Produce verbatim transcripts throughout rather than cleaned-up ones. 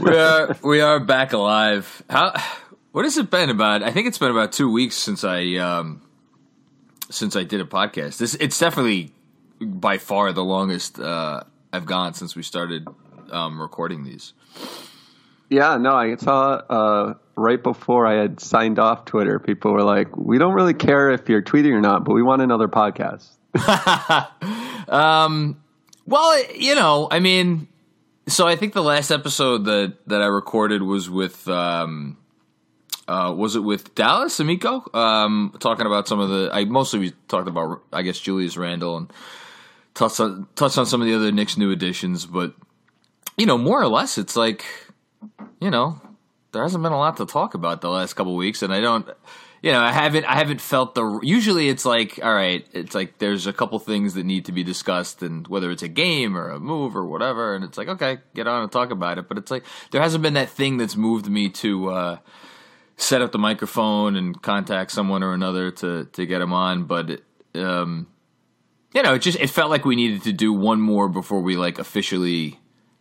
we are we are back alive. How? What has it been about? I think it's been about two weeks since I um, since I did a podcast. This it's definitely by far the longest uh, I've gone since we started um, recording these. Yeah, no, I saw uh, right before I had signed off Twitter, people were like, "We don't really care if you're tweeting or not, but we want another podcast." um, well, you know, I mean. So I think the last episode that, that I recorded was with um, uh, was it with Dallas Amico? Um, talking about some of the I mostly we talked about I guess Julius Randle and touched on, touched on some of the other Knicks new additions, but you know more or less it's like you know there hasn't been a lot to talk about the last couple of weeks, and I don't you know I haven't I haven't felt the usually it's like all right it's like there's a couple things that need to be discussed, and whether it's a game or a move or whatever, and it's like okay, get on and talk about it, but it's like there hasn't been that thing that's moved me to uh, set up the microphone and contact someone or another to to get them on, but it, um, you know it just it felt like we needed to do one more before we like officially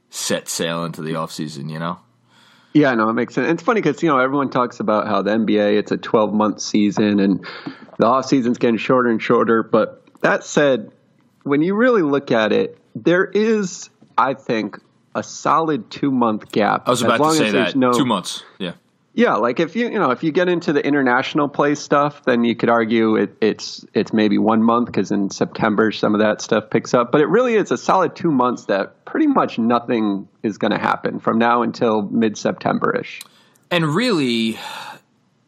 set sail into the off season, you know. Yeah, no, it makes sense. It's funny because, you know, everyone talks about how the N B A, it's a twelve-month season and the offseason's getting shorter and shorter. But that said, when you really look at it, there is, I think, a solid two-month gap. I was about to say that. No, two months, yeah. Yeah, like if you you know if you get into the international play stuff, then you could argue it, it's it's maybe one month because in September some of that stuff picks up. But it really is a solid two months that pretty much nothing is going to happen from now until mid-September-ish. And really,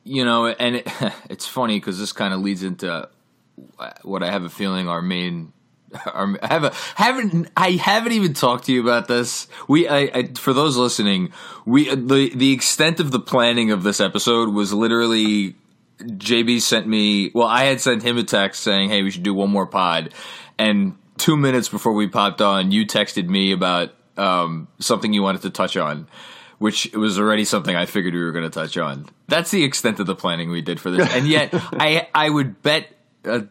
you know, and it, it's funny because this kind of leads into what I have a feeling our main. I have a, haven't I haven't even talked to you about this. We I, I, for those listening, we the the extent of the planning of this episode was literally J B sent me. Well, I had sent him a text saying, "Hey, we should do one more pod." And two minutes before we popped on, you texted me about um, something you wanted to touch on, which was already something I figured we were going to touch on. That's the extent of the planning we did for this, and yet I I would bet. Uh,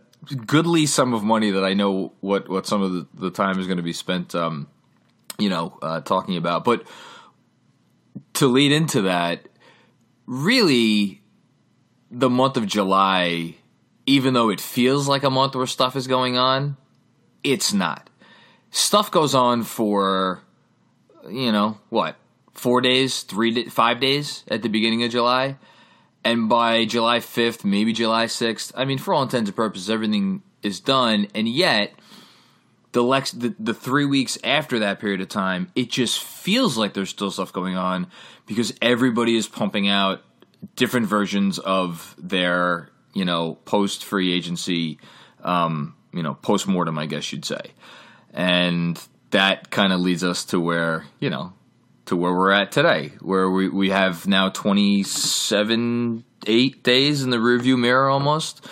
goodly sum of money that I know what, what some of the, the time is going to be spent, um, you know, uh, talking about. But to lead into that, really, the month of July, even though it feels like a month where stuff is going on, it's not. Stuff goes on for, you know, what, four days, three, five days at the beginning of July. And by July fifth, maybe July sixth, I mean, for all intents and purposes, everything is done. And yet, the, lex- the the three weeks after that period of time, it just feels like there's still stuff going on because everybody is pumping out different versions of their, you know, post-free agency, um, you know, post-mortem, I guess you'd say. And that kind of leads us to where, you know, to where we're at today, where we, we have now twenty-seven, eight days in the rearview mirror almost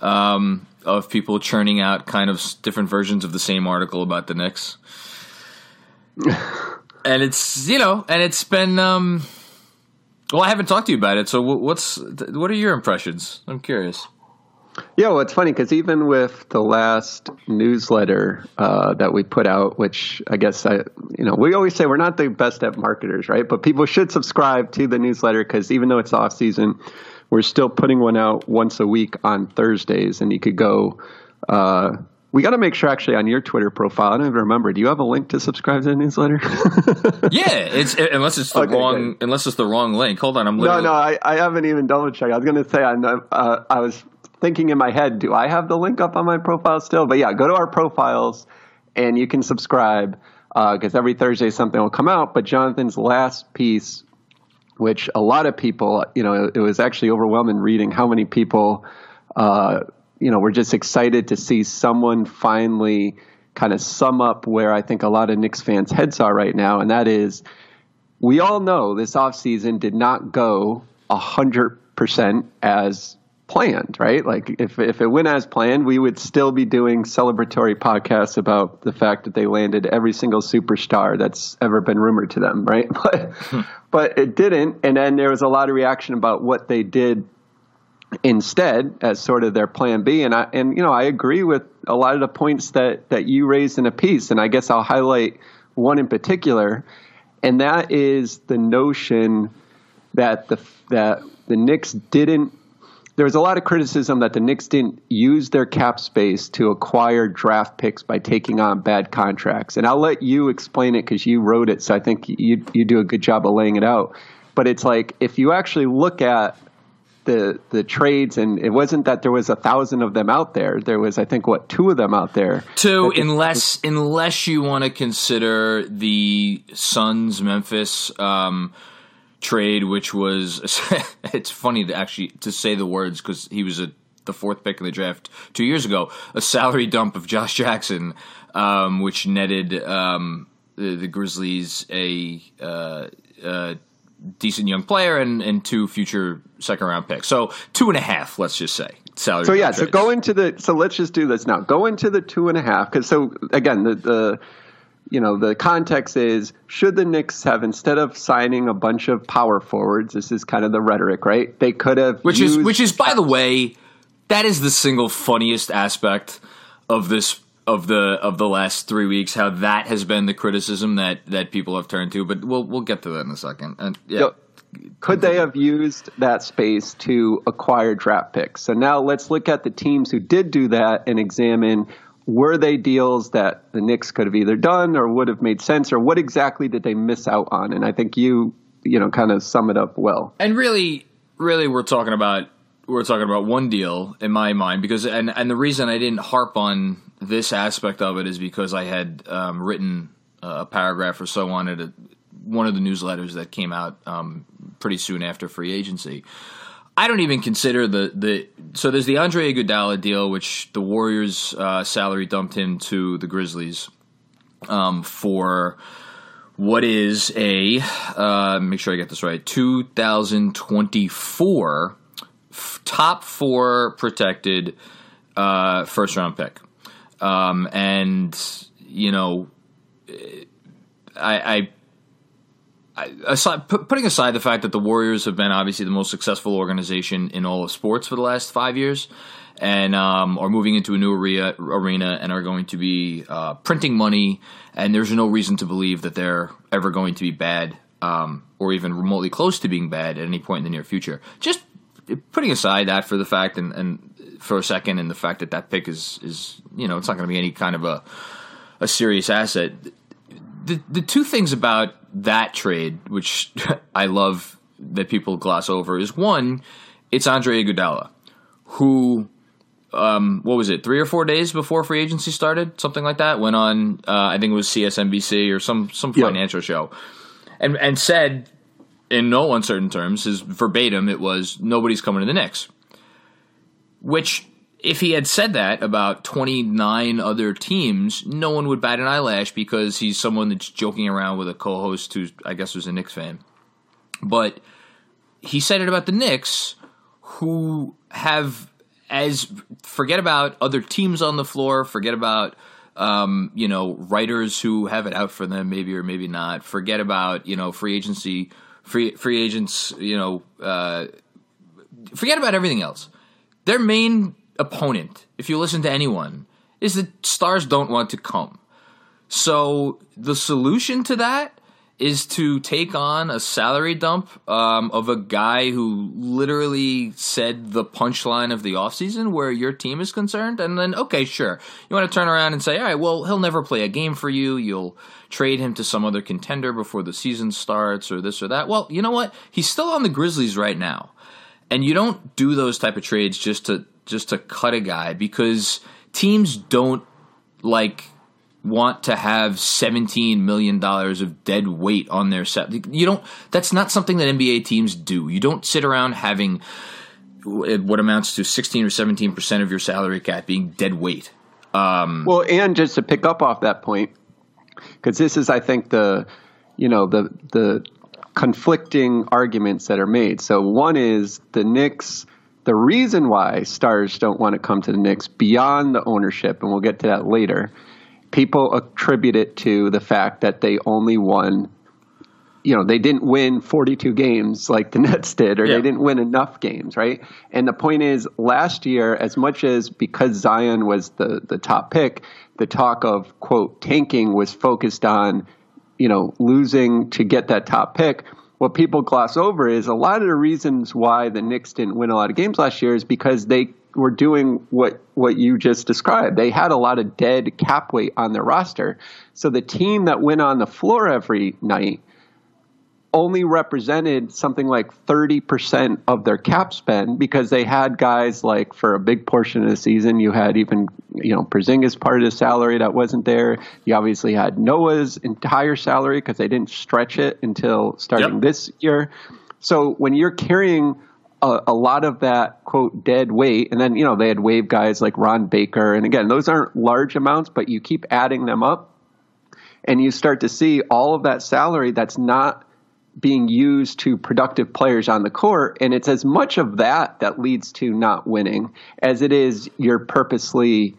um, of people churning out kind of different versions of the same article about the Knicks. And it's, you know, and it's been, um, well, I haven't talked to you about it, so what's what are your impressions? I'm curious. Yeah, well, it's funny because even with the last newsletter uh, that we put out, which I guess, I, you know, we always say we're not the best at marketers, right? But people should subscribe to the newsletter because even though it's off season, we're still putting one out once a week on Thursdays. And you could go, uh, we got to make sure actually on your Twitter profile, I don't even remember, do you have a link to subscribe to the newsletter? Yeah, it's unless it's the okay, wrong okay. unless it's the wrong link. Hold on, I'm literally... No, no, I, I haven't even double checked. I was going to say, I, uh, I was... thinking in my head, do I have the link up on my profile still? But yeah, go to our profiles and you can subscribe because uh, every Thursday something will come out. But Jonathan's last piece, which a lot of people, you know, it, it was actually overwhelming reading how many people, uh, you know, were just excited to see someone finally kind of sum up where I think a lot of Knicks fans' heads are right now. And that is, we all know this offseason did not go one hundred percent as planned, right? Like if, if it went as planned, we would still be doing celebratory podcasts about the fact that they landed every single superstar that's ever been rumored to them, right? But, but it didn't. And then there was a lot of reaction about what they did instead as sort of their plan B. And I, and, you know, I agree with a lot of the points that, that you raised in a piece. And I guess I'll highlight one in particular. And that is the notion that the, that the Knicks didn't, there was a lot of criticism that the Knicks didn't use their cap space to acquire draft picks by taking on bad contracts. And I'll let you explain it because you wrote it. So I think you, you do a good job of laying it out, but it's like, if you actually look at the the trades, and it wasn't that there was a thousand of them out there. There was, I think, what, two of them out there. Two, unless unless you want to consider the Suns Memphis um, trade, which was it's funny to actually to say the words because he was a, the fourth pick in the draft two years ago. A salary dump of Josh Jackson, um, which netted um, the, the Grizzlies a. Uh, uh, decent young player and, and two future second round picks. So two and a half, let's just say salary. So yeah, trades. So go into the, so let's just do this now. Go into the two and a half. Cause so again, the, the, you know, the context is should the Knicks have, instead of signing a bunch of power forwards, this is kind of the rhetoric, right? They could have, which used- is, which is by the way, that is the single funniest aspect of this, of the, of the last three weeks, how that has been the criticism that, that people have turned to, but we'll, we'll get to that in a second. And yeah. So, could they have used that space to acquire draft picks? So now let's look at the teams who did do that and examine, were they deals that the Knicks could have either done or would have made sense, or what exactly did they miss out on? And I think you, you know, kind of sum it up well. And really, really we're talking about, we're talking about one deal in my mind because, and, and the reason I didn't harp on this aspect of it is because I had um, written a paragraph or so on it, a, one of the newsletters that came out um, pretty soon after free agency. I don't even consider the, the – so there's the Andre Iguodala deal, which the Warriors uh, salary dumped him to the Grizzlies um, for what is a uh, – make sure I get this right – two thousand twenty-four f- top four protected uh, first-round pick. Um, and, you know, I, I, I aside, p- putting aside the fact that the Warriors have been obviously the most successful organization in all of sports for the last five years and um, are moving into a new area, arena and are going to be uh, printing money, and there's no reason to believe that they're ever going to be bad um, or even remotely close to being bad at any point in the near future. Just putting aside that for the fact and, and – for a second, and the fact that that pick is, is you know, it's not going to be any kind of a a serious asset. The the two things about that trade, which I love that people gloss over, is one, it's Andre Iguodala, who, um, what was it, three or four days before free agency started, something like that, went on, uh, I think it was C S N B C or some some yeah. financial show, and and said in no uncertain terms, his verbatim, it was, nobody's coming to the Knicks. Which, if he had said that about twenty-nine other teams, no one would bat an eyelash because he's someone that's joking around with a co-host who I guess was a Knicks fan. But he said it about the Knicks, who have as forget about other teams on the floor, forget about um, you know writers who have it out for them, maybe or maybe not. Forget about you know free agency, free free agents, you know, uh, forget about everything else. Their main opponent, if you listen to anyone, is that stars don't want to come. So the solution to that is to take on a salary dump um, of a guy who literally said the punchline of the offseason where your team is concerned, and then, okay, sure. You want to turn around and say, all right, well, he'll never play a game for you. You'll trade him to some other contender before the season starts or this or that. Well, you know what? He's still on the Grizzlies right now. And you don't do those type of trades just to just to cut a guy, because teams don't like want to have seventeen million dollars of dead weight on their set. You don't, that's not something that N B A teams do. You don't sit around having what amounts to sixteen or seventeen percent of your salary cap being dead weight. Um, well, and just to pick up off that point, because this is, I think, the, you know, the, the conflicting arguments that are made. So one is the Knicks, the reason why stars don't want to come to the Knicks beyond the ownership, and we'll get to that later, people attribute it to the fact that they only won, you know, they didn't win forty-two games like the Nets did, or yeah. they didn't win enough games, right? And the point is, last year, as much as because Zion was the, the top pick, the talk of, quote, tanking was focused on, you know, losing to get that top pick. What people gloss over is a lot of the reasons why the Knicks didn't win a lot of games last year is because they were doing what what you just described. They had a lot of dead cap weight on their roster. So the team that went on the floor every night only represented something like thirty percent of their cap spend, because they had guys like, for a big portion of the season, you had even, you know, Porzingis part of the salary that wasn't there. You obviously had Noah's entire salary because they didn't stretch it until starting yep. this year. So when you're carrying a, a lot of that, quote, dead weight, and then, you know, they had wave guys like Ron Baker. And again, those aren't large amounts, but you keep adding them up and you start to see all of that salary that's not being used to productive players on the court. And it's as much of that that leads to not winning as it is you're purposely,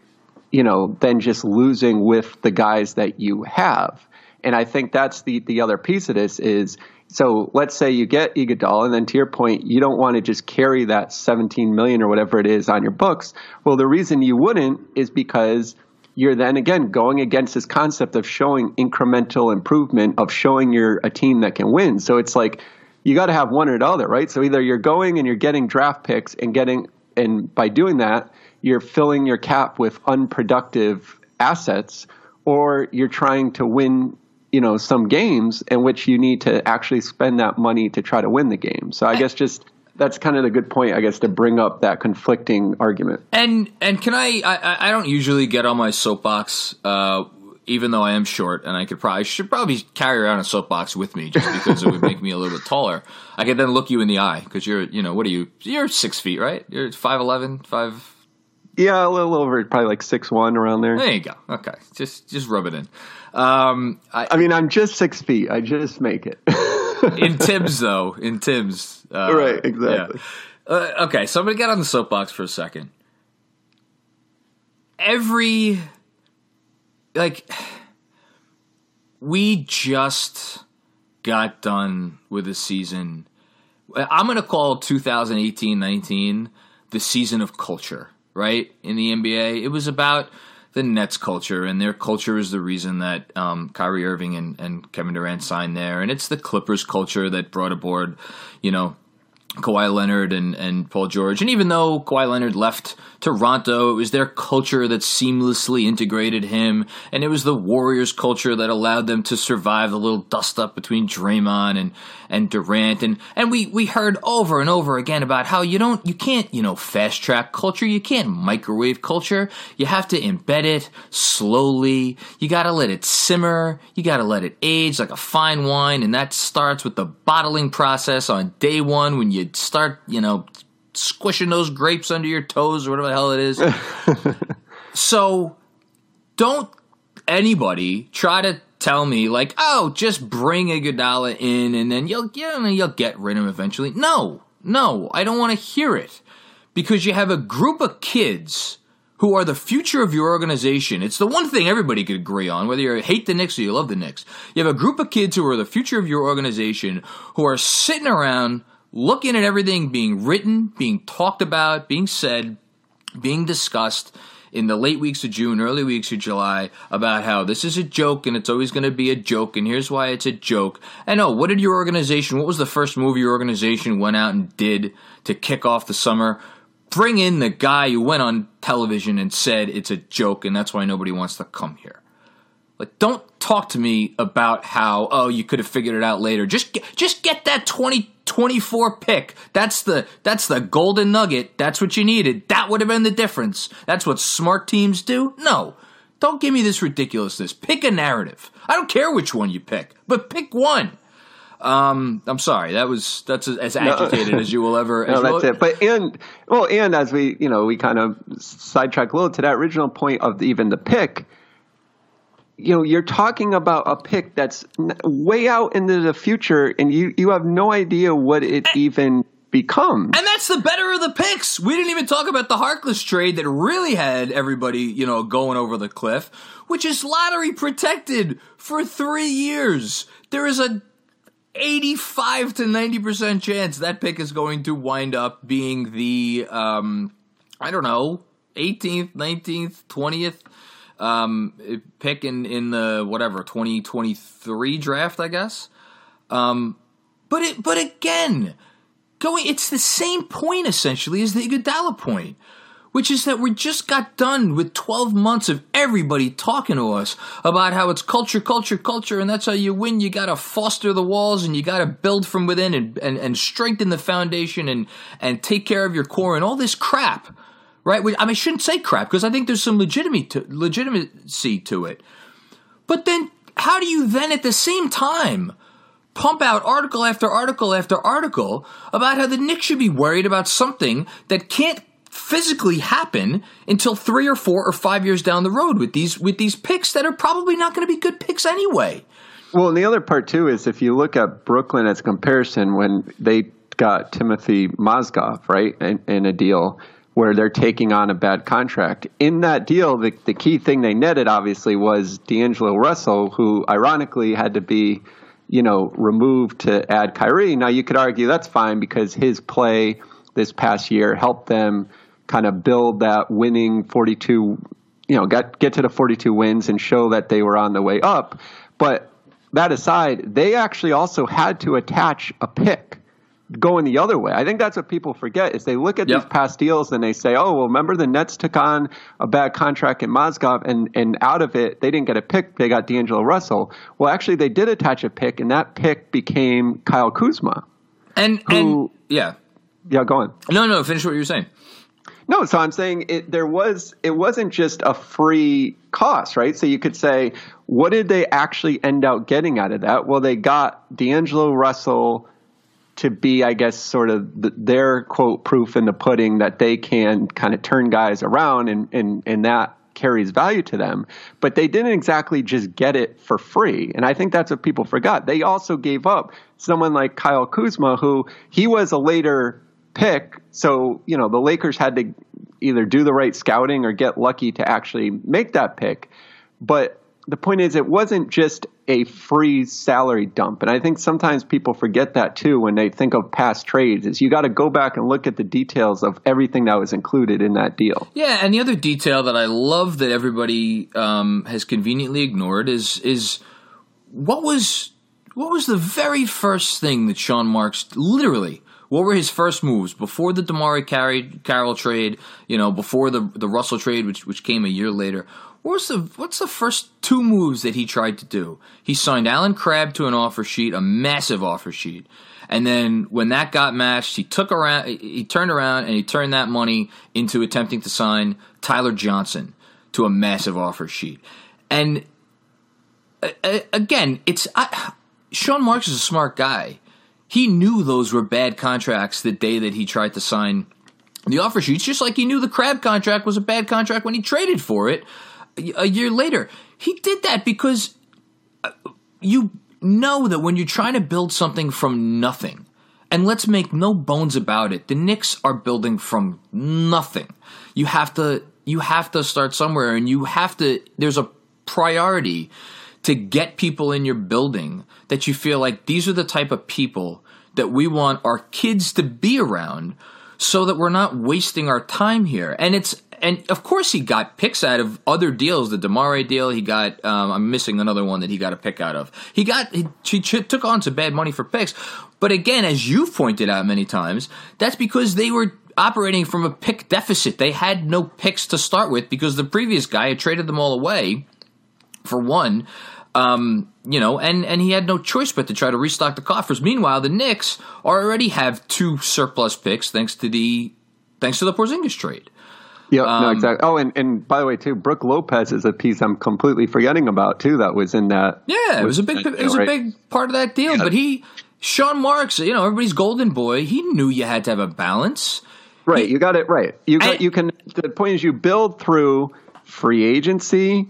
you know, then just losing with the guys that you have. And I think that's the, the other piece of this is, so let's say you get Iguodala, and then to your point, you don't want to just carry that seventeen million or whatever it is on your books. Well, the reason you wouldn't is because you're then, again, going against this concept of showing incremental improvement, of showing you're a team that can win. So it's like you got to have one or the other, right? So either you're going and you're getting draft picks and getting – and by doing that, you're filling your cap with unproductive assets, or you're trying to win, you know, some games in which you need to actually spend that money to try to win the game. So I guess just – that's kind of the good point, I guess, to bring up that conflicting argument. And and can I, I – I don't usually get on my soapbox, uh, even though I am short, and I could probably – should probably carry around a soapbox with me just because it would make me a little bit taller. I could then look you in the eye because you're – you know, what are you – you're six feet, right? You're five eleven, five yeah, a little over, probably like six one, around there. There you go. Okay. Just just rub it in. Um, I, I mean, I'm just six feet. I just make it. In Timbs, though. In Timbs. Uh, right, exactly. Yeah. Uh, okay, so I'm going to get on the soapbox for a second. Every, like, we just got done with a season. I'm going to call two thousand eighteen nineteen the season of culture, right, in the N B A. It was about the Nets culture, and their culture is the reason that um, Kyrie Irving and, and Kevin Durant signed there. And it's the Clippers culture that brought aboard, you know, Kawhi Leonard and, and Paul George. And even though Kawhi Leonard left Toronto, it was their culture that seamlessly integrated him. And it was the Warriors culture that allowed them to survive the little dust-up between Draymond and, and Durant. And, and we, we heard over and over again about how you don't, you can't, you know, fast-track culture. You can't microwave culture. You have to embed it slowly. You gotta let it simmer. You gotta let it age like a fine wine. And that starts with the bottling process on day one when you start, you know, squishing those grapes under your toes or whatever the hell it is. So don't anybody try to tell me like, oh, just bring Iguodala in and then you'll get him and you'll get rid of him eventually. No, no, I don't want to hear it, because you have a group of kids who are the future of your organization. It's the one thing everybody could agree on, whether you hate the Knicks or you love the Knicks. You have a group of kids who are the future of your organization who are sitting around looking at everything being written, being talked about, being said, being discussed in the late weeks of June, early weeks of July about how this is a joke and it's always going to be a joke and here's why it's a joke. And oh, what did your organization, what was the first move your organization went out and did to kick off the summer? Bring in the guy who went on television and said it's a joke and that's why nobody wants to come here. Like, don't talk to me about how, oh, you could have figured it out later. Just get, just get that 20, twenty-four pick. That's the that's the golden nugget. That's what you needed. That would have been the difference. That's what smart teams do? No. Don't give me this ridiculousness. Pick a narrative. I don't care which one you pick, but pick one. Um, I'm sorry. That was that's as agitated no. as you will ever. no, as that's well. it. But and well, and as we you know we kind of sidetrack a little to that original point of the, even the pick. You know, you're talking about a pick that's way out into the future, and you you have no idea what it and, even becomes. And that's the better of the picks. We didn't even talk about the Harkless trade that really had everybody you know going over the cliff, which is lottery protected for three years. There is a eighty-five to ninety percent chance that pick is going to wind up being the, um, I don't know, eighteenth, nineteenth, twentieth um, pick in, in the, whatever, twenty twenty-three draft, I guess. Um, but it, but again, going, it's the same point essentially as the Iguodala point, which is that we just got done with twelve months of everybody talking to us about how it's culture, culture, culture, and that's how you win. You got to foster the walls, and you got to build from within and, and, and strengthen the foundation and, and take care of your core and all this crap, right? I mean, I shouldn't say crap because I think there's some legitimacy to it. But then how do you then at the same time pump out article after article after article about how the Knicks should be worried about something that can't physically happen until three or four or five years down the road with these with these picks that are probably not going to be good picks anyway? Well, and the other part too is if you look at Brooklyn as comparison, when they got Timothy Mozgov, right, in, in a deal where they're taking on a bad contract. In that deal, the, the key thing they netted obviously was D'Angelo Russell, who ironically had to be, you know, removed to add Kyrie. Now you could argue that's fine because his play this past year helped them kind of build that winning forty-two, you know, got, get to the forty-two wins and show that they were on the way up. But that aside, they actually also had to attach a pick going the other way. I think that's what people forget is they look at yep. these past deals and they say, oh, well, remember the Nets took on a bad contract at Mozgov and, and out of it, they didn't get a pick. They got D'Angelo Russell. Well, actually, they did attach a pick, and that pick became Kyle Kuzma. And, who, and yeah. Yeah, go on. No, no, finish what you were saying. No, so I'm saying it, there was it wasn't just a free cost, right? So you could say, what did they actually end up getting out of that? Well, they got D'Angelo Russell to be, I guess, sort of the, their, quote, proof in the pudding that they can kind of turn guys around, and, and, and that carries value to them. But they didn't exactly just get it for free. And I think that's what people forgot. They also gave up someone like Kyle Kuzma, who he was a later pick. So, you know, the Lakers had to either do the right scouting or get lucky to actually make that pick. But the point is, it wasn't just a free salary dump. And I think sometimes people forget that too when they think of past trades, is you got to go back and look at the details of everything that was included in that deal. Yeah, and the other detail that I love that everybody um, has conveniently ignored is is what was what was the very first thing that Sean Marks literally – what were his first moves before the Damari Carroll trade, you know, before the the Russell trade, which which came a year later? What was the, what's the first two moves that he tried to do? He signed Alan Crabb to an offer sheet, a massive offer sheet. And then when that got matched, he took around, he turned around and he turned that money into attempting to sign Tyler Johnson to a massive offer sheet. And again, it's I, Sean Marks is a smart guy. He knew those were bad contracts the day that he tried to sign the offer sheets, just like he knew the Crab contract was a bad contract when he traded for it a year later. He did that because you know that when you're trying to build something from nothing, and let's make no bones about it, the Knicks are building from nothing. You have to you have to start somewhere, and you have to – there's a priority to get people in your building that you feel like these are the type of people that we want our kids to be around so that we're not wasting our time here. And it's and of course he got picks out of other deals. The Demare deal, he got um, – I'm missing another one that he got a pick out of. He got – he, he took on some bad money for picks. But again, as you've pointed out many times, that's because they were operating from a pick deficit. They had no picks to start with because the previous guy had traded them all away, for one. Um, you know, and, and he had no choice but to try to restock the coffers. Meanwhile, the Knicks already have two surplus picks thanks to the thanks to the Porzingis trade. Yeah, um, no, exactly. Oh, and, and by the way, too, Brooke Lopez is a piece I'm completely forgetting about too. That was in that. Yeah, it was a big, it was a big part of that deal. Yeah. But he, Sean Marks, you know, everybody's golden boy. He knew you had to have a balance. Right, he, you got it right. You got, I, you can. The point is, you build through free agency,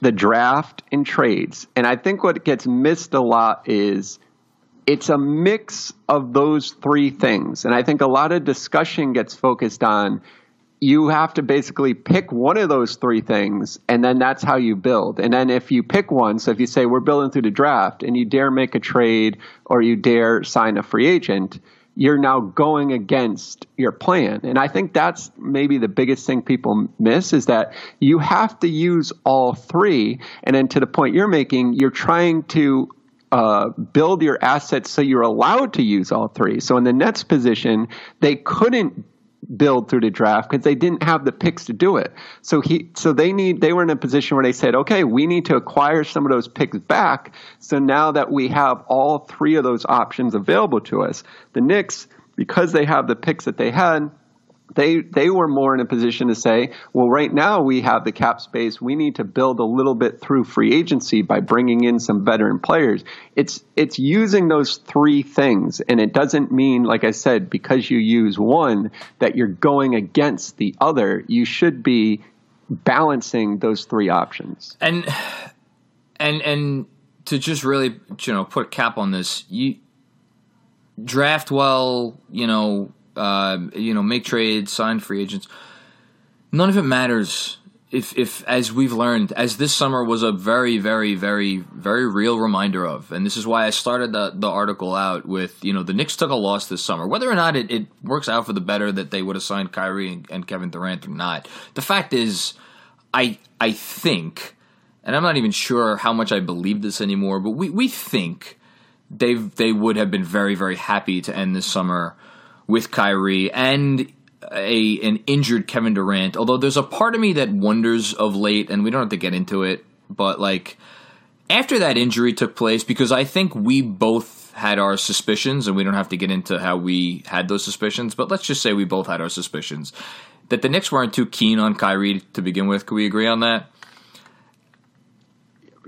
the draft, and trades. And I think what gets missed a lot is it's a mix of those three things. And I think a lot of discussion gets focused on you have to basically pick one of those three things, and then that's how you build. And then if you pick one, so if you say we're building through the draft and you dare make a trade or you dare sign a free agent, you're now going against your plan. And I think that's maybe the biggest thing people miss is that you have to use all three. And then to the point you're making, you're trying to uh, build your assets so you're allowed to use all three. So in the Nets position, they couldn't build through the draft because they didn't have the picks to do it. So he, so they need, they were in a position where they said, okay, we need to acquire some of those picks back. So now that we have all three of those options available to us, the Knicks, because they have the picks that they had, they, they were more in a position to say, well, right now we have the cap space. We need to build a little bit through free agency by bringing in some veteran players. It's, it's using those three things. And it doesn't mean, like I said, because you use one that you're going against the other. You should be balancing those three options. And, and, and to just really, you know, put a cap on this, you draft well, you know, Uh, you know, make trades, sign free agents. None of it matters if, if, as we've learned, as this summer was a very, very, very, very real reminder of, and this is why I started the, the article out with, you know, the Knicks took a loss this summer. Whether or not it, it works out for the better that they would have signed Kyrie and, and Kevin Durant or not, the fact is, I I think, and I'm not even sure how much I believe this anymore, but we, we think they've they would have been very, very happy to end this summer with Kyrie and a an injured Kevin Durant, although there's a part of me that wonders of late, and we don't have to get into it, but like after that injury took place, because I think we both had our suspicions, and we don't have to get into how we had those suspicions, but let's just say we both had our suspicions that the Knicks weren't too keen on Kyrie to begin with. Can we agree on that?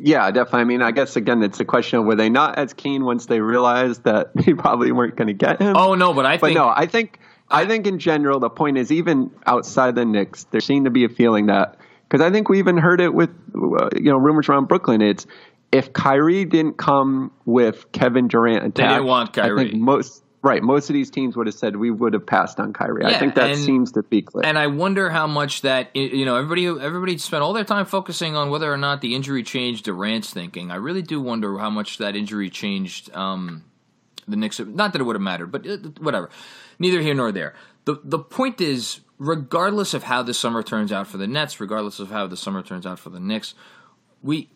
Yeah, definitely. I mean, I guess, again, it's a question of were they not as keen once they realized that they probably weren't going to get him? Oh, no, but I think... But no, I think, I think in general, the point is even outside the Knicks, there seemed to be a feeling that... Because I think we even heard it with, you know, rumors around Brooklyn. It's if Kyrie didn't come with Kevin Durant attached... They didn't want Kyrie. I think most... Right, most of these teams would have said we would have passed on Kyrie. Yeah, I think that and, seems to be clear. And I wonder how much that, you know, everybody everybody spent all their time focusing on whether or not the injury changed Durant's thinking. I really do wonder how much that injury changed um, the Knicks. Not that it would have mattered, but it, whatever. Neither here nor there. The the point is, regardless of how the summer turns out for the Nets, regardless of how the summer turns out for the Knicks, we...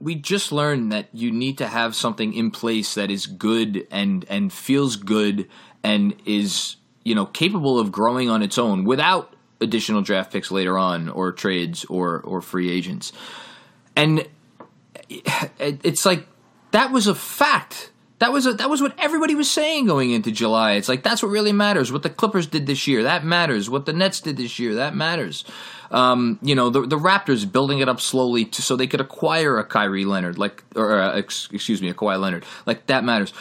We just learned that you need to have something in place that is good and, and feels good and is, you know, capable of growing on its own without additional draft picks later on or trades or, or free agents. And it's like that was a fact. That was a, that was what everybody was saying going into July. It's like that's what really matters. What the Clippers did this year, that matters. What the Nets did this year, that matters. Um, you know, the, the Raptors building it up slowly to, so they could acquire a Kyrie Leonard, like, or uh, ex, excuse me, a Kawhi Leonard, like that matters.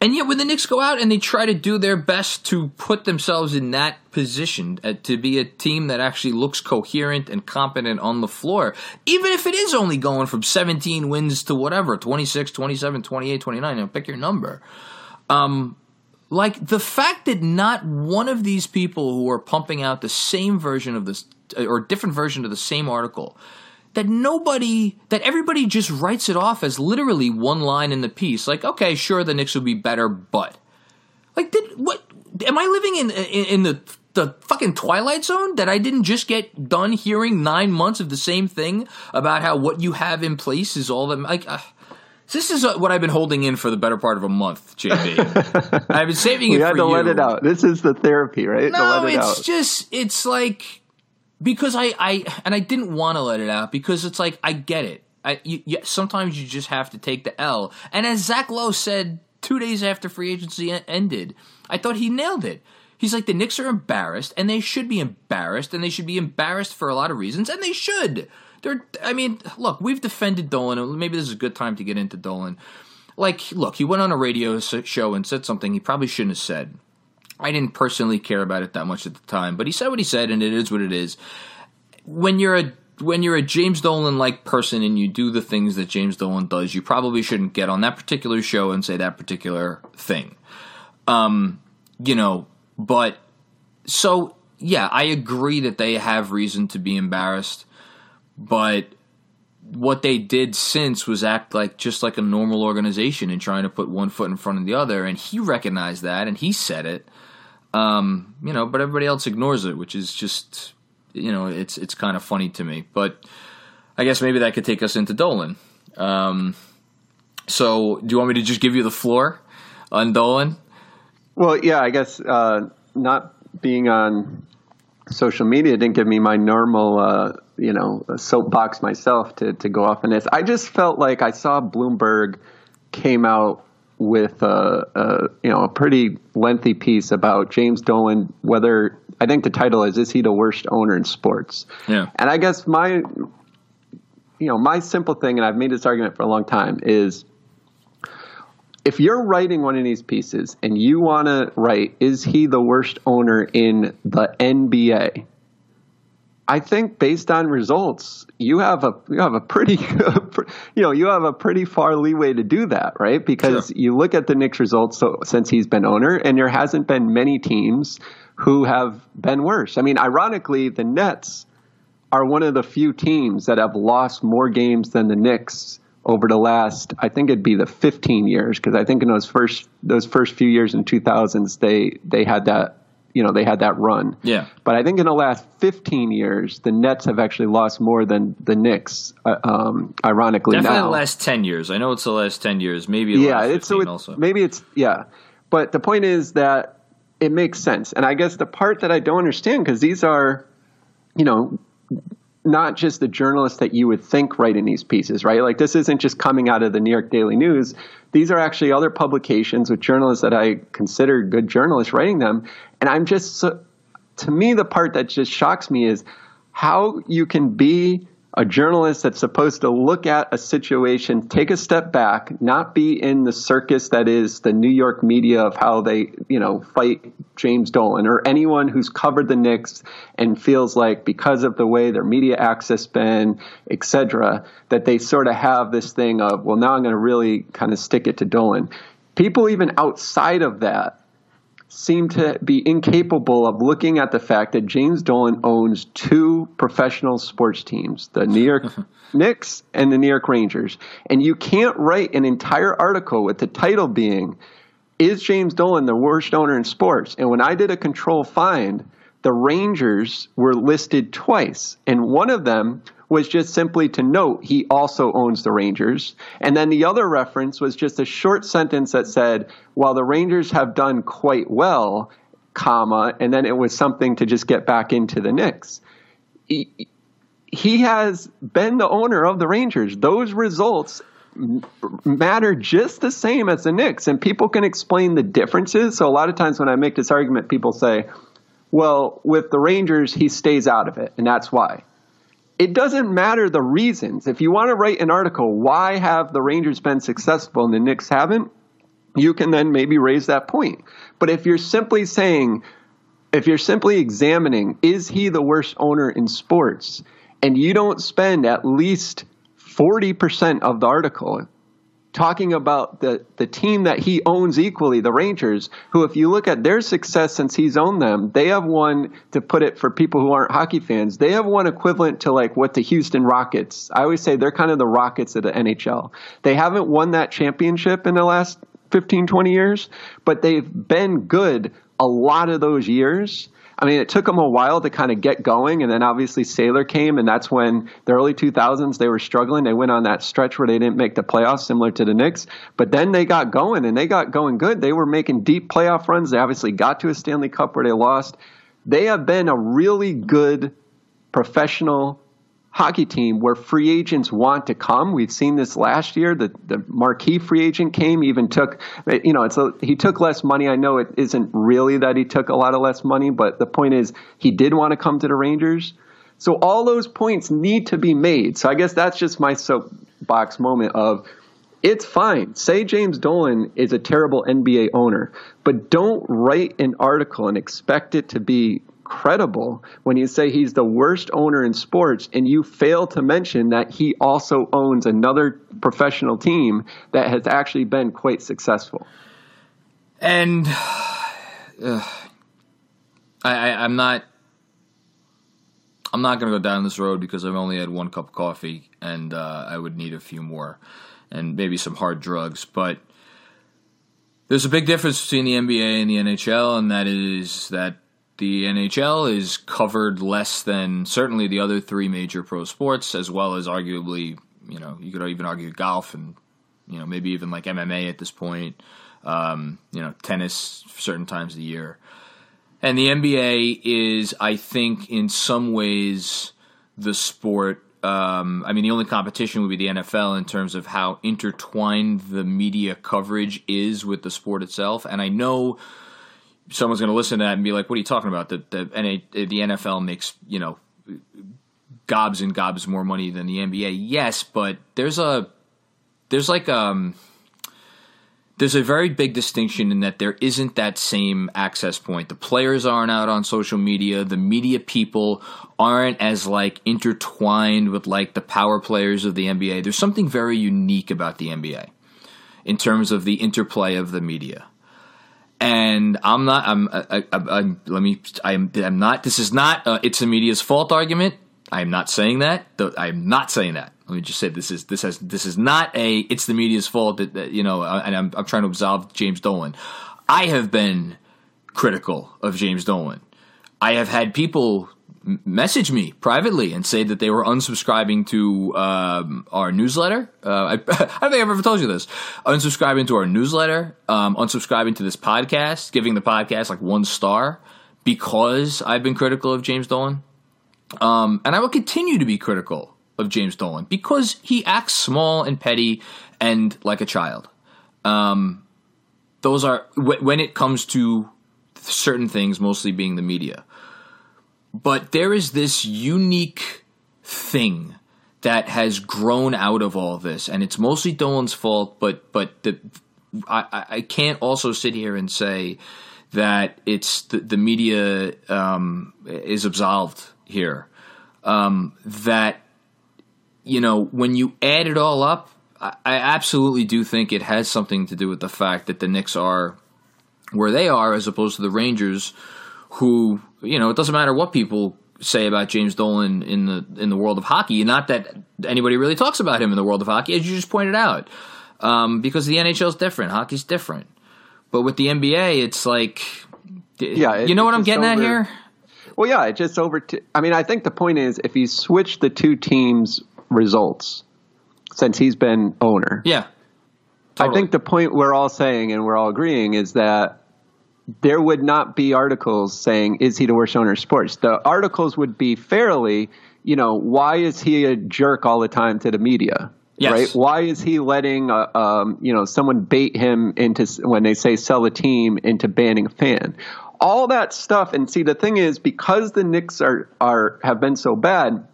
And yet, when the Knicks go out and they try to do their best to put themselves in that position uh, to be a team that actually looks coherent and competent on the floor, even if it is only going from seventeen wins to whatever, twenty-six, twenty-seven, twenty-eight, twenty-nine, you know, pick your number. Um, like, the fact that not one of these people who are pumping out the same version of this or different version of the same article, that nobody, that everybody just writes it off as literally one line in the piece. Like, okay, sure, the Knicks would be better, but like, did what? Am I living in in, in the the fucking Twilight Zone that I didn't just get done hearing nine months of the same thing about how what you have in place is all that? Like, uh, this is what I've been holding in for the better part of a month, J B. I've been saving it for you. We had to let it out. This is the therapy, right? No, to let it it's out. just it's like. Because I, I – and I didn't want to let it out because it's like I get it. I, you, you, sometimes you just have to take the L. And as Zach Lowe said two days after free agency ended, I thought he nailed it. He's like, the Knicks are embarrassed, and they should be embarrassed, and they should be embarrassed for a lot of reasons, and they should. They're, I mean, look, we've defended Dolan, and maybe this is a good time to get into Dolan. Like, look, he went on a radio show and said something he probably shouldn't have said. I didn't personally care about it that much at the time, but he said what he said, and it is what it is. When you're a when you're a James Dolan-like person and you do the things that James Dolan does, you probably shouldn't get on that particular show and say that particular thing. Um, you know, but so, yeah, I agree that they have reason to be embarrassed, but what they did since was act like just like a normal organization and trying to put one foot in front of the other. And he recognized that and he said it, um, you know, but everybody else ignores it, which is just, you know, it's, it's kind of funny to me, but I guess maybe that could take us into Dolan. Um, so do you want me to just give you the floor on Dolan? Well, yeah, I guess, uh, not being on social media didn't give me my normal, uh, you know, a soapbox myself to, to go off on this. I just felt like I saw Bloomberg came out with a, a, you know, a pretty lengthy piece about James Dolan, whether, I think the title is, is he the worst owner in sports? Yeah. And I guess my, you know, my simple thing, and I've made this argument for a long time, is if you're writing one of these pieces and you want to write, is he the worst owner in the N B A? I think based on results, you have a you have a pretty you know you have a pretty far leeway to do that, right? Because sure. You look at the Knicks results so, since he's been owner, and there hasn't been many teams who have been worse. I mean, ironically, the Nets are one of the few teams that have lost more games than the Knicks over the last, I think it'd be the fifteen years, because I think in those first those first few years in two thousands, they they had that. You know, they had that run. Yeah. But I think in the last fifteen years, the Nets have actually lost more than the Knicks, uh, um, ironically. Definitely now. The last ten years. I know it's the last ten years. Maybe the yeah, last it's, so it, also. Maybe it's – yeah. But the point is that it makes sense. And I guess the part that I don't understand, because these are, you know, not just the journalists that you would think writing these pieces, right? Like this isn't just coming out of the New York Daily News. These are actually other publications with journalists that I consider good journalists writing them. And I'm just, to me, the part that just shocks me is how you can be a journalist that's supposed to look at a situation, take a step back, not be in the circus that is the New York media of how they, you know, fight James Dolan or anyone who's covered the Knicks and feels like because of the way their media access has been, et cetera, that they sort of have this thing of, well, now I'm going to really kind of stick it to Dolan. People even outside of that seem to be incapable of looking at the fact that James Dolan owns two professional sports teams, the New York Knicks and the New York Rangers. And you can't write an entire article with the title being, is James Dolan the worst owner in sports? And when I did a control find, the Rangers were listed twice. And one of them was just simply to note he also owns the Rangers. And then the other reference was just a short sentence that said, while the Rangers have done quite well, comma, and then it was something to just get back into the Knicks. He, he has been the owner of the Rangers. Those results matter just the same as the Knicks, and people can explain the differences. So a lot of times when I make this argument, people say, well, with the Rangers, he stays out of it, and that's why. It doesn't matter the reasons. If you want to write an article, why have the Rangers been successful and the Knicks haven't, you can then maybe raise that point. But if you're simply saying, if you're simply examining, is he the worst owner in sports, and you don't spend at least forty percent of the article talking about the, the team that he owns equally, the Rangers, who if you look at their success since he's owned them, they have won, to put it for people who aren't hockey fans, they have won equivalent to like what the Houston Rockets. I always say they're kind of the Rockets of the N H L. They haven't won that championship in the last fifteen, twenty years, but they've been good a lot of those years. I mean, it took them a while to kind of get going, and then obviously Saylor came, and that's when the early two thousands, they were struggling. They went on that stretch where they didn't make the playoffs, similar to the Knicks, but then they got going, and they got going good. They were making deep playoff runs. They obviously got to a Stanley Cup where they lost. They have been a really good professional hockey team where free agents want to come. We've seen this last year. The the marquee free agent came, even took, you know, it's a, he took less money. I know it isn't really that he took a lot of less money, but the point is he did want to come to the Rangers. So all those points need to be made. So I guess that's just my soapbox moment of, it's fine. Say James Dolan is a terrible N B A owner, but don't write an article and expect it to be credible when you say he's the worst owner in sports and you fail to mention that he also owns another professional team that has actually been quite successful. And uh, I, I, I'm not I'm not going to go down this road because I've only had one cup of coffee and uh, I would need a few more and maybe some hard drugs, but there's a big difference between the N B A and the N H L, and that is that the N H L is covered less than certainly the other three major pro sports, as well as arguably, you know, you could even argue golf and, you know, maybe even like M M A at this point, um, you know, tennis certain times of the year. And the N B A is, I think, in some ways the sport. Um, I mean, the only competition would be the N F L in terms of how intertwined the media coverage is with the sport itself. And I know someone's going to listen to that and be like, what are you talking about? The, the, the N F L makes, you know, gobs and gobs more money than the N B A. Yes, but there's a there's like um there's a very big distinction in that there isn't that same access point. The players aren't out on social media. The media people aren't as like intertwined with like the power players of the N B A. There's something very unique about the N B A in terms of the interplay of the media. And I'm not. I'm. I, I, I, let me. I'm. I'm not. This is not. Uh, it's the media's fault argument. I am not saying that. I am not saying that. Let me just say this is. This has. This is not a. It's the media's fault. That, that you know. And I'm. I'm trying to absolve James Dolan. I have been critical of James Dolan. I have had people message me privately and say that they were unsubscribing to um, our newsletter. Uh, I, I don't think I've ever told you this. Unsubscribing to our newsletter, um, unsubscribing to this podcast, giving the podcast like one star because I've been critical of James Dolan. Um, and I will continue to be critical of James Dolan because he acts small and petty and like a child. Um, those are w- when it comes to certain things, mostly being the media. But there is this unique thing that has grown out of all this, and it's mostly Dolan's fault, but but the, I, I can't also sit here and say that it's the, the media um, is absolved here. Um, that, you know, when you add it all up, I, I absolutely do think it has something to do with the fact that the Knicks are where they are as opposed to the Rangers, who, you know, it doesn't matter what people say about James Dolan in the in the world of hockey. Not that anybody really talks about him in the world of hockey, as you just pointed out, um, because the N H L is different, hockey's different. But with the N B A, it's like, yeah, it, you know what I'm getting over, at here? Well, yeah, it just over. T- I mean, I think the point is if you switch the two teams' results since he's been owner, yeah, totally. I think the point we're all saying and we're all agreeing is that there would not be articles saying, is he the worst owner of sports? The articles would be fairly, you know, why is he a jerk all the time to the media? Yes. Right? Why is he letting, uh, um, you know, someone bait him into, when they say sell a team, into banning a fan? All that stuff. And see, the thing is, because the Knicks are, are have been so bad,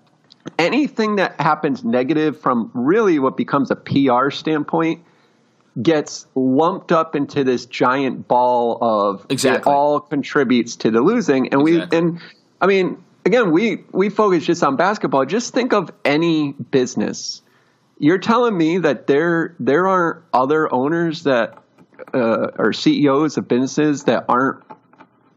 anything that happens negative from really what becomes a P R standpoint gets lumped up into this giant ball of exactly. It all contributes to the losing. And exactly. we and I mean, again, we we focus just on basketball. Just think of any business. You're telling me that there there are other owners that uh, are C E Os of businesses that aren't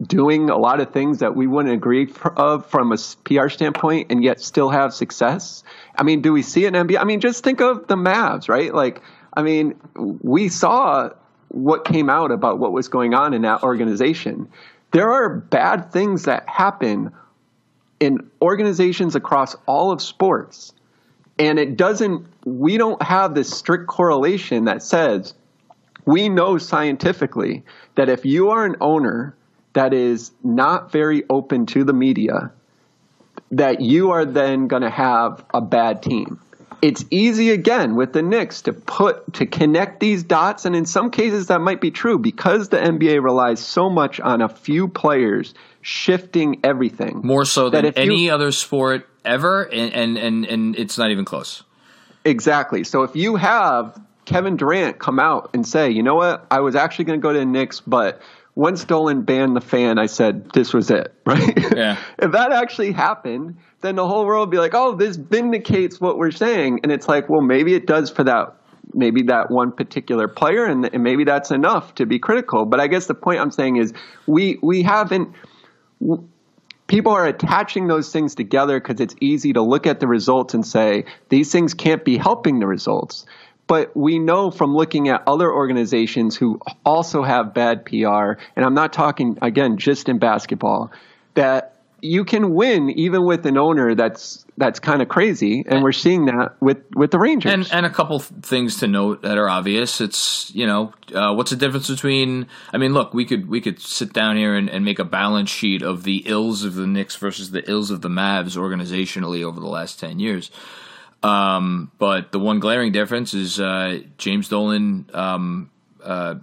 doing a lot of things that we wouldn't agree for, of from a P R standpoint, and yet still have success. I mean, do we see an N B A? I mean, just think of the Mavs, right? Like, I mean, we saw what came out about what was going on in that organization. There are bad things that happen in organizations across all of sports. And it doesn't, we don't have this strict correlation that says, we know scientifically that if you are an owner that is not very open to the media, that you are then going to have a bad team. It's easy again with the Knicks to put to connect these dots, and in some cases that might be true because the N B A relies so much on a few players shifting everything. More so than any you, other sport ever, and, and, and, and it's not even close. Exactly. So if you have Kevin Durant come out and say, you know what, I was actually going to go to the Knicks, but once Dolan banned the fan, I said, this was it, right? Yeah. If that actually happened, then the whole world would be like, oh, this vindicates what we're saying. And it's like, well, maybe it does for that, maybe that one particular player, and, and maybe that's enough to be critical. But I guess the point I'm saying is we we haven't w- – people are attaching those things together because it's easy to look at the results and say these things can't be helping the results. But we know from looking at other organizations who also have bad P R, and I'm not talking, again, just in basketball, that you can win even with an owner that's that's kind of crazy, and we're seeing that with, with the Rangers. And, and a couple things to note that are obvious. It's, you know, uh, what's the difference between – I mean, look, we could we could sit down here and, and make a balance sheet of the ills of the Knicks versus the ills of the Mavs organizationally over the last ten years. Um, but the one glaring difference is uh, James Dolan um, uh,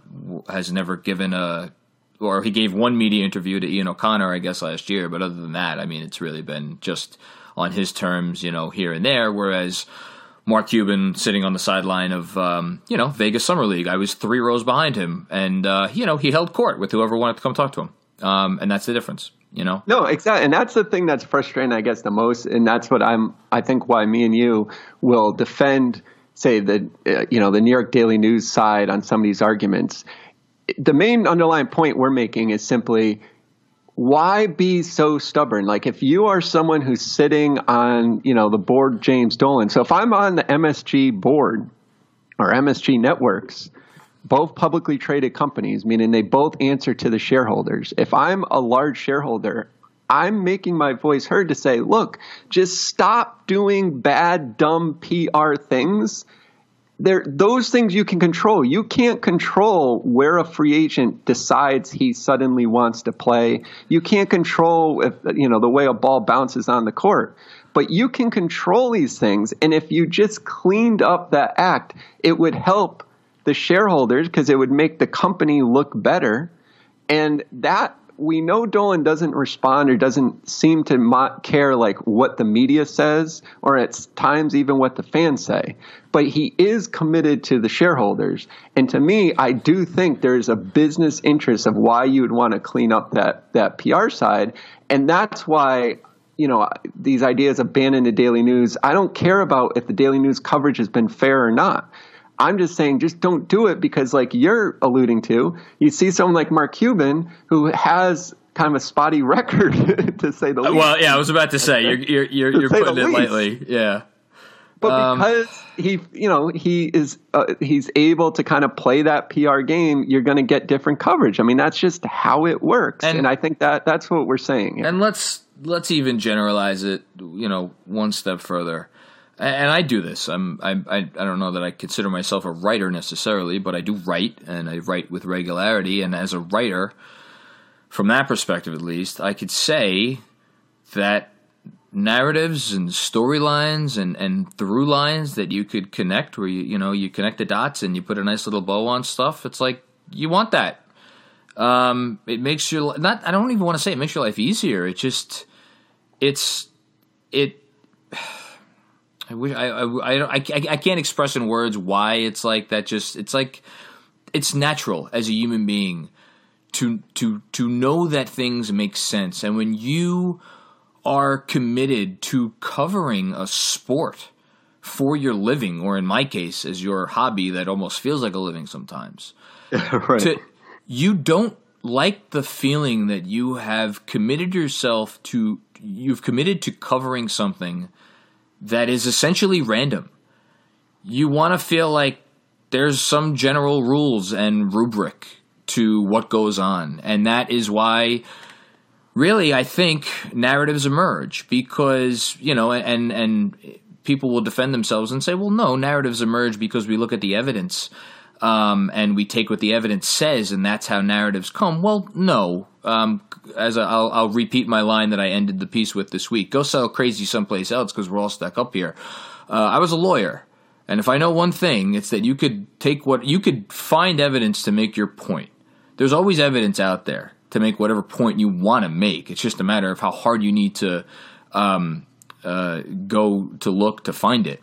has never given a – or he gave one media interview to Ian O'Connor, I guess, last year. But other than that, I mean, it's really been just on his terms, you know, here and there, whereas Mark Cuban sitting on the sideline of, um, you know, Vegas Summer League, I was three rows behind him. And, uh, you know, he held court with whoever wanted to come talk to him. Um, and that's the difference. You know? No, exactly. And that's the thing that's frustrating, I guess, the most. And that's what I'm, I think why me and you will defend, say, the, uh, you know, the New York Daily News side on some of these arguments. The main underlying point we're making is simply why be so stubborn? Like if you are someone who's sitting on, you know, the board, James Dolan. So if I'm on the M S G board or M S G networks, both publicly traded companies, meaning they both answer to the shareholders. If I'm a large shareholder, I'm making my voice heard to say, look, just stop doing bad, dumb P R things. There, those things you can control. You can't control where a free agent decides he suddenly wants to play. You can't control if, you know, the way a ball bounces on the court. But you can control these things. And if you just cleaned up that act, it would help the shareholders because it would make the company look better. And that we know Dolan doesn't respond or doesn't seem to mo- care like what the media says or at times even what the fans say. But he is committed to the shareholders. And to me, I do think there's a business interest of why you would want to clean up that, that P R side. And that's why, you know, these ideas of banning the Daily News, I don't care about if the Daily News coverage has been fair or not. I'm just saying just don't do it because like you're alluding to, you see someone like Mark Cuban who has kind of a spotty record to say the least. Well, yeah, I was about to say you're you're you're, you're putting it least. lightly. Yeah. But because um, he, you know, he is uh, he's able to kind of play that P R game, you're going to get different coverage. I mean, that's just how it works. And, and I think that that's what we're saying. Here. And let's let's even generalize it, you know, one step further. And I do this. I'm, I, I don't know that I consider myself a writer necessarily, but I do write, and I write with regularity. And as a writer, from that perspective at least, I could say that narratives and storylines and, and through lines that you could connect where, you, you know, you connect the dots and you put a nice little bow on stuff. It's like you want that. Um, it makes your – not. I don't even want to say it makes your life easier. It just – it's – it – I wish I I, I I I can't express in words why it's like that. Just it's like it's natural as a human being to to to know that things make sense, and when you are committed to covering a sport for your living, or in my case, as your hobby that almost feels like a living sometimes, right. to, you don't like the feeling that you have committed yourself to. You've committed to covering something that is essentially random. You want to feel like there's some general rules and rubric to what goes on. And that is why, really, I think narratives emerge because, you know, and and people will defend themselves and say, well, no, narratives emerge because we look at the evidence. um, and we take what the evidence says, and that's how narratives come. Well, no. Um, as I, I'll, I'll repeat my line that I ended the piece with this week: go sell crazy someplace else because we're all stuck up here. Uh, I was a lawyer, and if I know one thing, it's that you could take what you could find evidence to make your point. There's always evidence out there to make whatever point you want to make. It's just a matter of how hard you need to um, uh, go to look to find it.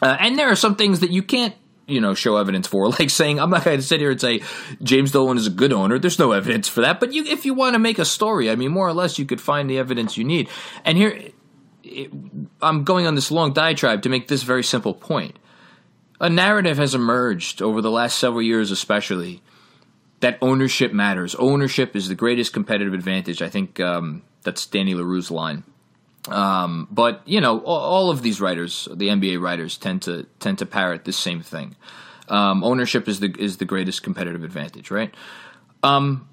Uh, and there are some things that you can't, you know, show evidence for, like saying, I'm not going to sit here and say James Dolan is a good owner. There's no evidence for that. But you, if you want to make a story, I mean, more or less, you could find the evidence you need. And here, it, I'm going on this long diatribe to make this very simple point. A narrative has emerged over the last several years, especially, that ownership matters. Ownership is the greatest competitive advantage. I think um, that's Danny LaRue's line. Um, but, you know, all of these writers, the N B A writers, tend to tend to parrot the same thing. Um, ownership is the is the greatest competitive advantage, right? Um,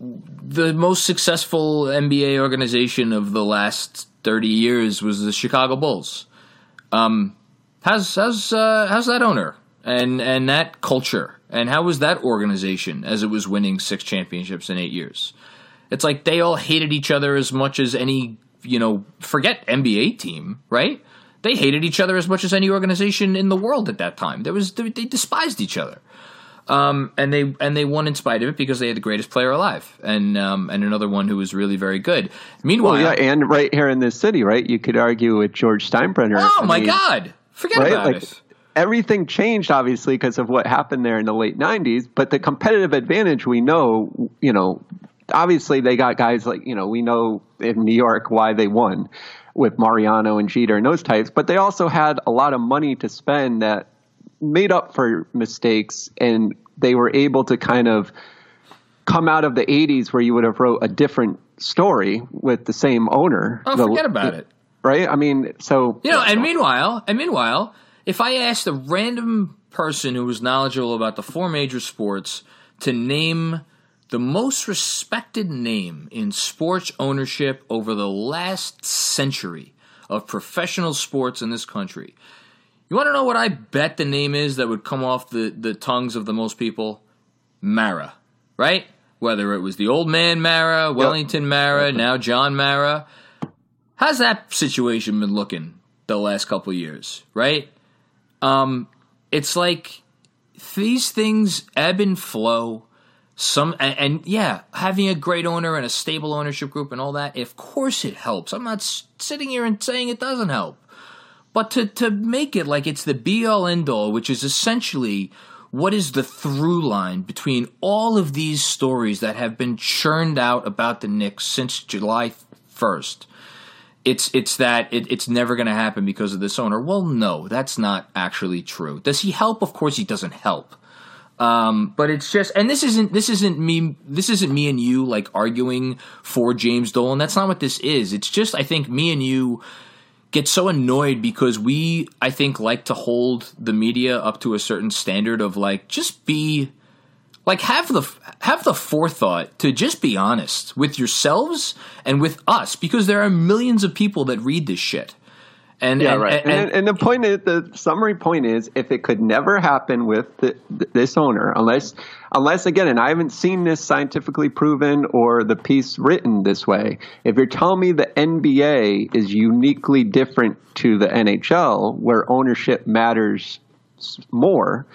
the most successful N B A organization of the last thirty years was the Chicago Bulls. Um, how's how's uh, how's that owner and and that culture, and how was that organization as it was winning six championships in eight years? It's like they all hated each other as much as any. You know, forget N B A team, right? They hated each other as much as any organization in the world at that time. There was they despised each other, um, and they and they won in spite of it because they had the greatest player alive, and um, and another one who was really very good. Meanwhile, well, yeah, and right here in this city, right? You could argue with George Steinbrenner. Oh I my mean, God, forget right? about like, it. Everything changed, obviously, because of what happened there in the late nineties. But the competitive advantage, we know, you know. Obviously, they got guys like, you know, we know in New York why they won with Mariano and Jeter and those types. But they also had a lot of money to spend that made up for mistakes. And they were able to kind of come out of the eighties where you would have wrote a different story with the same owner. Oh, the, forget about the, it. Right? I mean, so. You know, and meanwhile, and meanwhile, if I asked a random person who was knowledgeable about the four major sports to name the most respected name in sports ownership over the last century of professional sports in this country, you want to know what I bet the name is that would come off the, the tongues of the most people? Mara, right? Whether it was the old man Mara, Wellington yep. Mara, now John Mara. How's that situation been looking the last couple of years, right? Um, it's like these things ebb and flow. Some and, and yeah, having a great owner and a stable ownership group and all that, of course it helps. I'm not sitting here and saying it doesn't help. But to, to make it like it's the be-all, end-all, which is essentially what is the through line between all of these stories that have been churned out about the Knicks since July first. It's it's that it, it's never going to happen because of this owner. Well, no, that's not actually true. Does he help? Of course he doesn't help. Um, but it's just, and this isn't, this isn't me, this isn't me and you like arguing for James Dolan. That's not what this is. It's just, I think me and you get so annoyed because we, I think, like to hold the media up to a certain standard of like, just be like, have the, have the forethought to just be honest with yourselves and with us, because there are millions of people that read this shit. And, yeah, and, right. And, and, and the point is, the summary point is, if it could never happen with the, this owner, unless, unless again, and I haven't seen this scientifically proven or the piece written this way. If you're telling me the N B A is uniquely different to the N H L, where ownership matters more,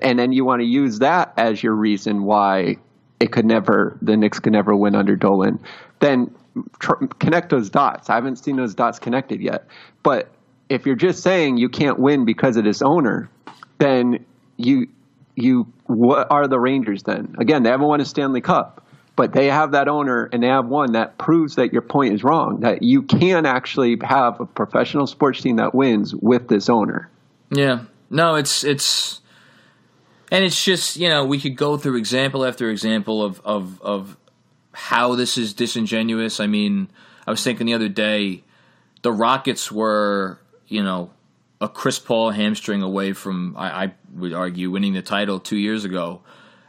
and then you want to use that as your reason why it could never, the Knicks could never win under Dolan, then Tr- connect those dots. I haven't seen those dots connected yet. But if you're just saying you can't win because of this owner, then you you what are the Rangers then? Again, they haven't won a Stanley Cup, but they have that owner and they have one that proves that your point is wrong, that you can actually have a professional sports team that wins with this owner. Yeah. No, it's it's and it's just, you know, we could go through example after example of of of how this is disingenuous. I mean, I was thinking the other day, the Rockets were, you know, a Chris Paul hamstring away from, I, I would argue, winning the title two years ago.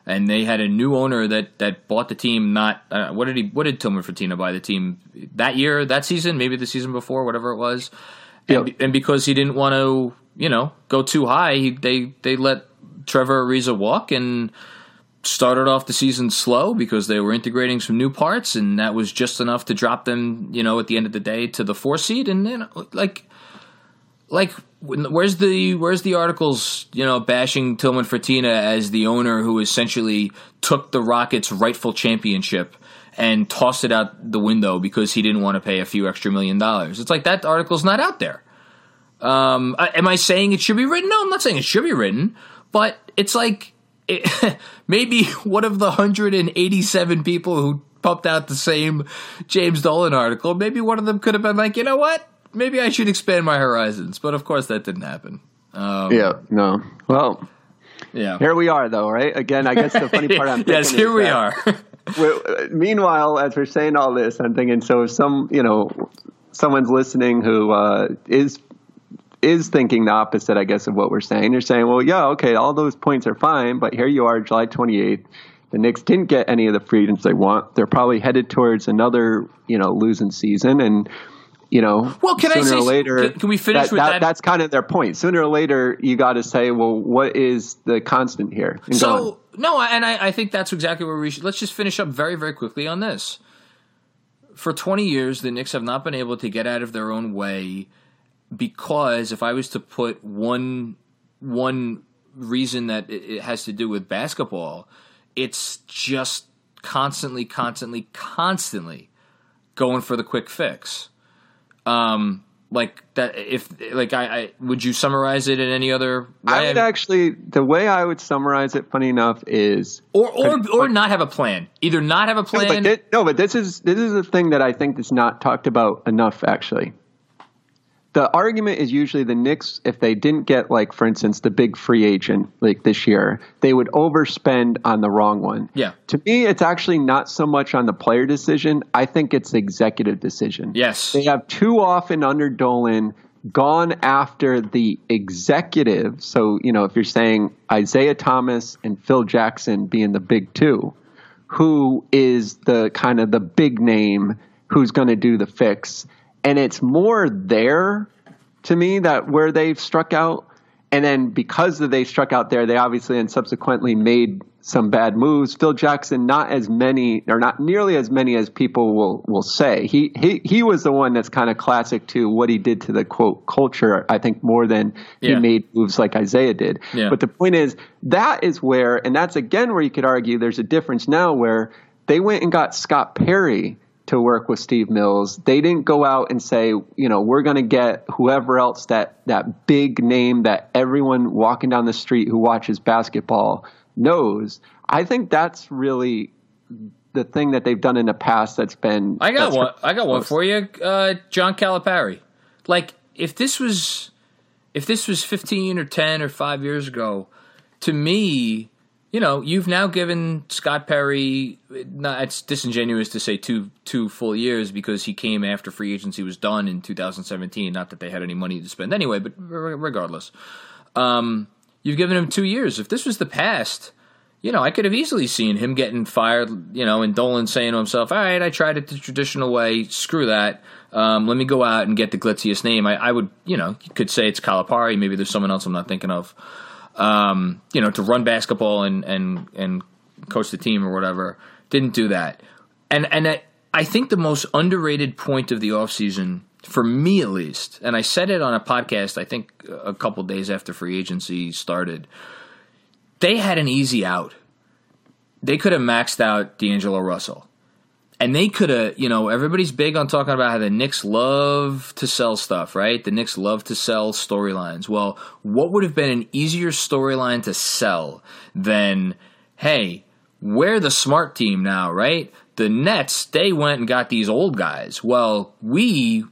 And they had a new owner that, that bought the team not, uh, what did he, what did Tillman Fertitta buy the team that year, that season, maybe the season before, whatever it was. Yep. And, and because he didn't want to, you know, go too high, he, they, they let Trevor Ariza walk and started off the season slow because they were integrating some new parts, and that was just enough to drop them, you know, at the end of the day to the four seed. And then, like, like where's the where's the articles, you know, bashing Tilman Fertitta as the owner who essentially took the Rockets' rightful championship and tossed it out the window because he didn't want to pay a few extra million dollars? It's like that article's not out there. Um, am I saying it should be written? No, I'm not saying it should be written, but it's like it, maybe one of the one hundred eighty-seven people who pumped out the same James Dolan article, maybe one of them could have been like, you know what? Maybe I should expand my horizons. But of course that didn't happen. Um, yeah, no. Well, yeah. Here we are though, right? Again, I guess the funny part I'm thinking yes, here is we that are. Meanwhile, as we're saying all this, I'm thinking, so if some, you know, someone's listening who uh, is is thinking the opposite, I guess, of what we're saying. They're saying, well, yeah, okay, all those points are fine, but here you are, July twenty-eighth. The Knicks didn't get any of the freedoms they want. They're probably headed towards another, you know, losing season. And, you know, well, can sooner I say, or later, can, can we finish that, with that, that? That's kind of their point. Sooner or later, you got to say, well, what is the constant here? And so, no, and I, I think that's exactly where we should. Let's just finish up very, very quickly on this. For twenty years, the Knicks have not been able to get out of their own way. Because if I was to put one one reason that it has to do with basketball, it's just constantly, constantly, constantly going for the quick fix. Um, like that. If like I, I would you summarize it in any other way? I would actually. The way I would summarize it, funny enough, is or or but, or not have a plan. Either not have a plan. No, but, this, no, but this is this is a thing that I think is not talked about enough, actually. The argument is usually the Knicks, if they didn't get, like, for instance, the big free agent like this year, they would overspend on the wrong one. Yeah. To me, it's actually not so much on the player decision. I think it's the executive decision. Yes. They have too often under Dolan gone after the executive. So, you know, if you're saying Isaiah Thomas and Phil Jackson being the big two, who is the kind of the big name who's going to do the fix? And it's more there, to me, that where they've struck out. And then because they struck out there, they obviously and subsequently made some bad moves. Phil Jackson, not as many or not nearly as many as people will, will say. He, he he was the one that's kind of classic to what he did to the, quote, culture, I think, more than yeah. he made moves like Isaiah did. Yeah. But the point is, that is where – and that's, again, where you could argue there's a difference now where they went and got Scott Perry – to work with Steve Mills. They didn't go out and say, you know, we're going to get whoever else, that that big name that everyone walking down the street who watches basketball knows. I think that's really the thing that they've done in the past that's been. I got one. I got one for you, uh, John Calipari. Like if this was, if this was fifteen or ten or five years ago, to me. You know, you've now given Scott Perry – it's disingenuous to say two two full years because he came after free agency was done in two thousand seventeen. Not that they had any money to spend anyway, but regardless. Um, you've given him two years. If this was the past, you know, I could have easily seen him getting fired, you know, and Dolan saying to himself, all right, I tried it the traditional way. Screw that. Um, let me go out and get the glitziest name. I, I would – you know, you could say it's Calipari. Maybe there's someone else I'm not thinking of. Um, you know, to run basketball and, and, and coach the team or whatever. Didn't do that. And and I, I think the most underrated point of the offseason, for me at least, and I said it on a podcast I think a couple days after free agency started, they had an easy out. They could have maxed out D'Angelo Russell. And they could have, you know, everybody's big on talking about how the Knicks love to sell stuff, right? The Knicks love to sell storylines. Well, what would have been an easier storyline to sell than, hey, we're the smart team now, right? The Nets, they went and got these old guys. Well, we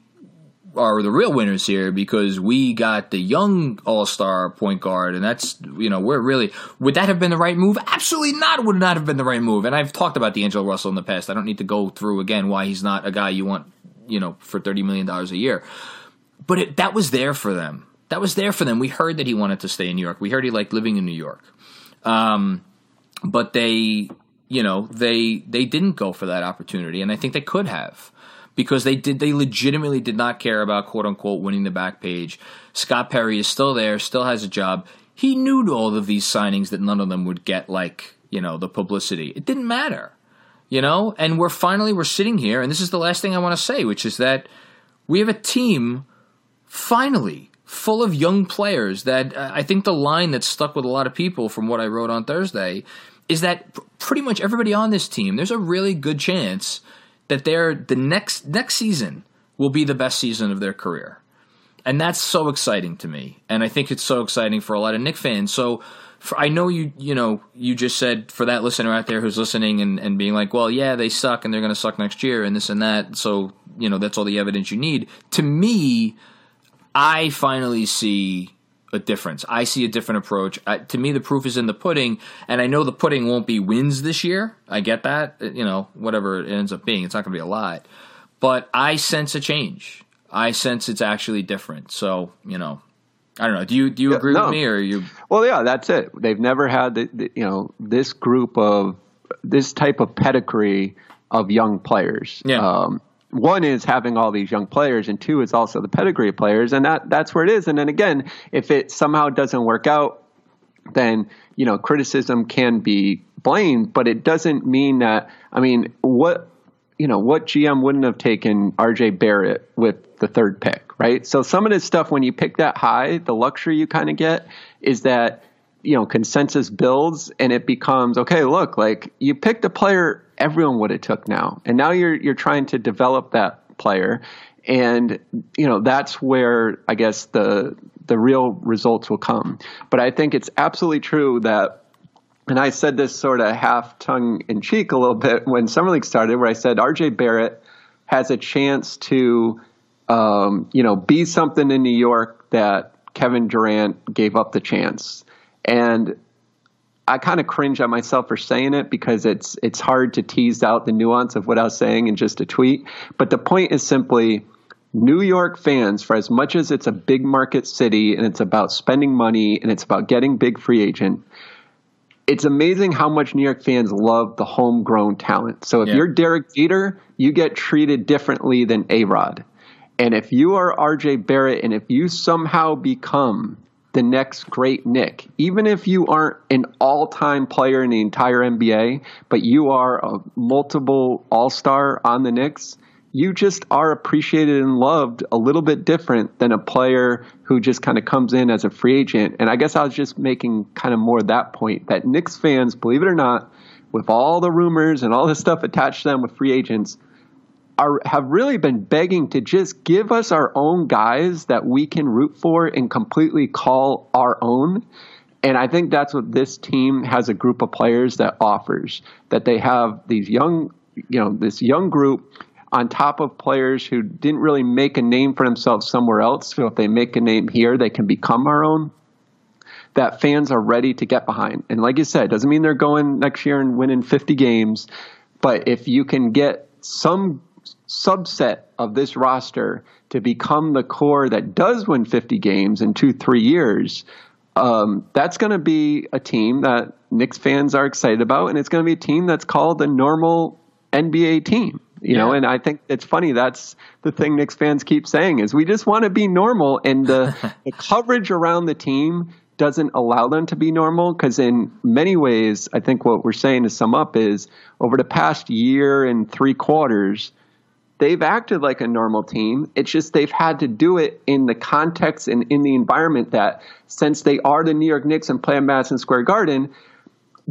are the real winners here because we got the young all-star point guard, and that's, you know, we're really – would that have been the right move? Absolutely not. Would not have been the right move. And I've talked about D'Angelo Russell in the past. I don't need to go through again why he's not a guy you want, you know, for thirty million dollars a year. But it, that was there for them. That was there for them. We heard that he wanted to stay in New York. We heard he liked living in New York. Um, but they, you know, they they didn't go for that opportunity, and I think they could have. Because they did, they legitimately did not care about, quote unquote, winning the back page. Scott Perry is still there, still has a job. He knew all of these signings that none of them would get, like, you know, the publicity. It didn't matter, you know? And we're finally, we're sitting here, and this is the last thing I want to say, which is that we have a team finally full of young players that uh, I think the line that stuck with a lot of people from what I wrote on Thursday is that pr- pretty much everybody on this team, there's a really good chance that they're the next next season will be the best season of their career. And that's so exciting to me. And I think it's so exciting for a lot of Knicks fans. So for, I know you you know, you just said for that listener out there who's listening and, and being like, well, yeah, they suck and they're going to suck next year and this and that. So, you know, that's all the evidence you need. To me, I finally see a difference. I see a different approach. I, to me, the proof is in the pudding. And I know the pudding won't be wins this year. I get that. You know, whatever it ends up being, it's not going to be a lot. But I sense a change. I sense it's actually different. So, you know, I don't know. Do you do you yeah, agree no. with me or you? Well, yeah, that's it. They've never had the, the, you know, this group of this type of pedigree of young players. Yeah. Um, one is having all these young players, and two is also the pedigree of players, and that that's where it is. And then again, if it somehow doesn't work out, then, you know, criticism can be blamed, but it doesn't mean that. I mean, what? You know, what G M wouldn't have taken R J Barrett with the third pick, right? So some of this stuff, when you pick that high, the luxury you kind of get is that, you know, consensus builds and it becomes, okay, look, like you picked a player everyone would have took now. And now you're you're trying to develop that player. And, you know, that's where I guess the the real results will come. But I think it's absolutely true that, and I said this sort of half tongue in cheek a little bit when Summer League started, where I said R J Barrett has a chance to, um, you know, be something in New York that Kevin Durant gave up the chance. And I kind of cringe at myself for saying it because it's it's hard to tease out the nuance of what I was saying in just a tweet. But the point is simply New York fans, for as much as it's a big market city and it's about spending money and it's about getting big free agent, it's amazing how much New York fans love the homegrown talent. So if yeah. you're Derek Jeter, you get treated differently than A-Rod. And if you are R J Barrett and if you somehow become the next great Knick, even if you aren't an all-time player in the entire N B A, but you are a multiple all-star on the Knicks, you just are appreciated and loved a little bit different than a player who just kind of comes in as a free agent. And I guess I was just making kind of more that point that Knicks fans, believe it or not, with all the rumors and all the stuff attached to them with free agents, are have really been begging to just give us our own guys that we can root for and completely call our own. And I think that's what this team has a group of players that offers, that they have these young, you know, this young group on top of players who didn't really make a name for themselves somewhere else. So if they make a name here, they can become our own, that fans are ready to get behind. And like you said, doesn't mean they're going next year and winning fifty games. But if you can get some subset of this roster to become the core that does win fifty games in two, three years, um, that's going to be a team that Knicks fans are excited about. And it's going to be a team that's called the normal N B A team. You know, yeah. and I think it's funny. That's the thing Knicks fans keep saying is we just want to be normal. And the, the coverage around the team doesn't allow them to be normal because in many ways, I think what we're saying to sum up is over the past year and three quarters, they've acted like a normal team. It's just they've had to do it in the context and in the environment that since they are the New York Knicks and play at Madison Square Garden,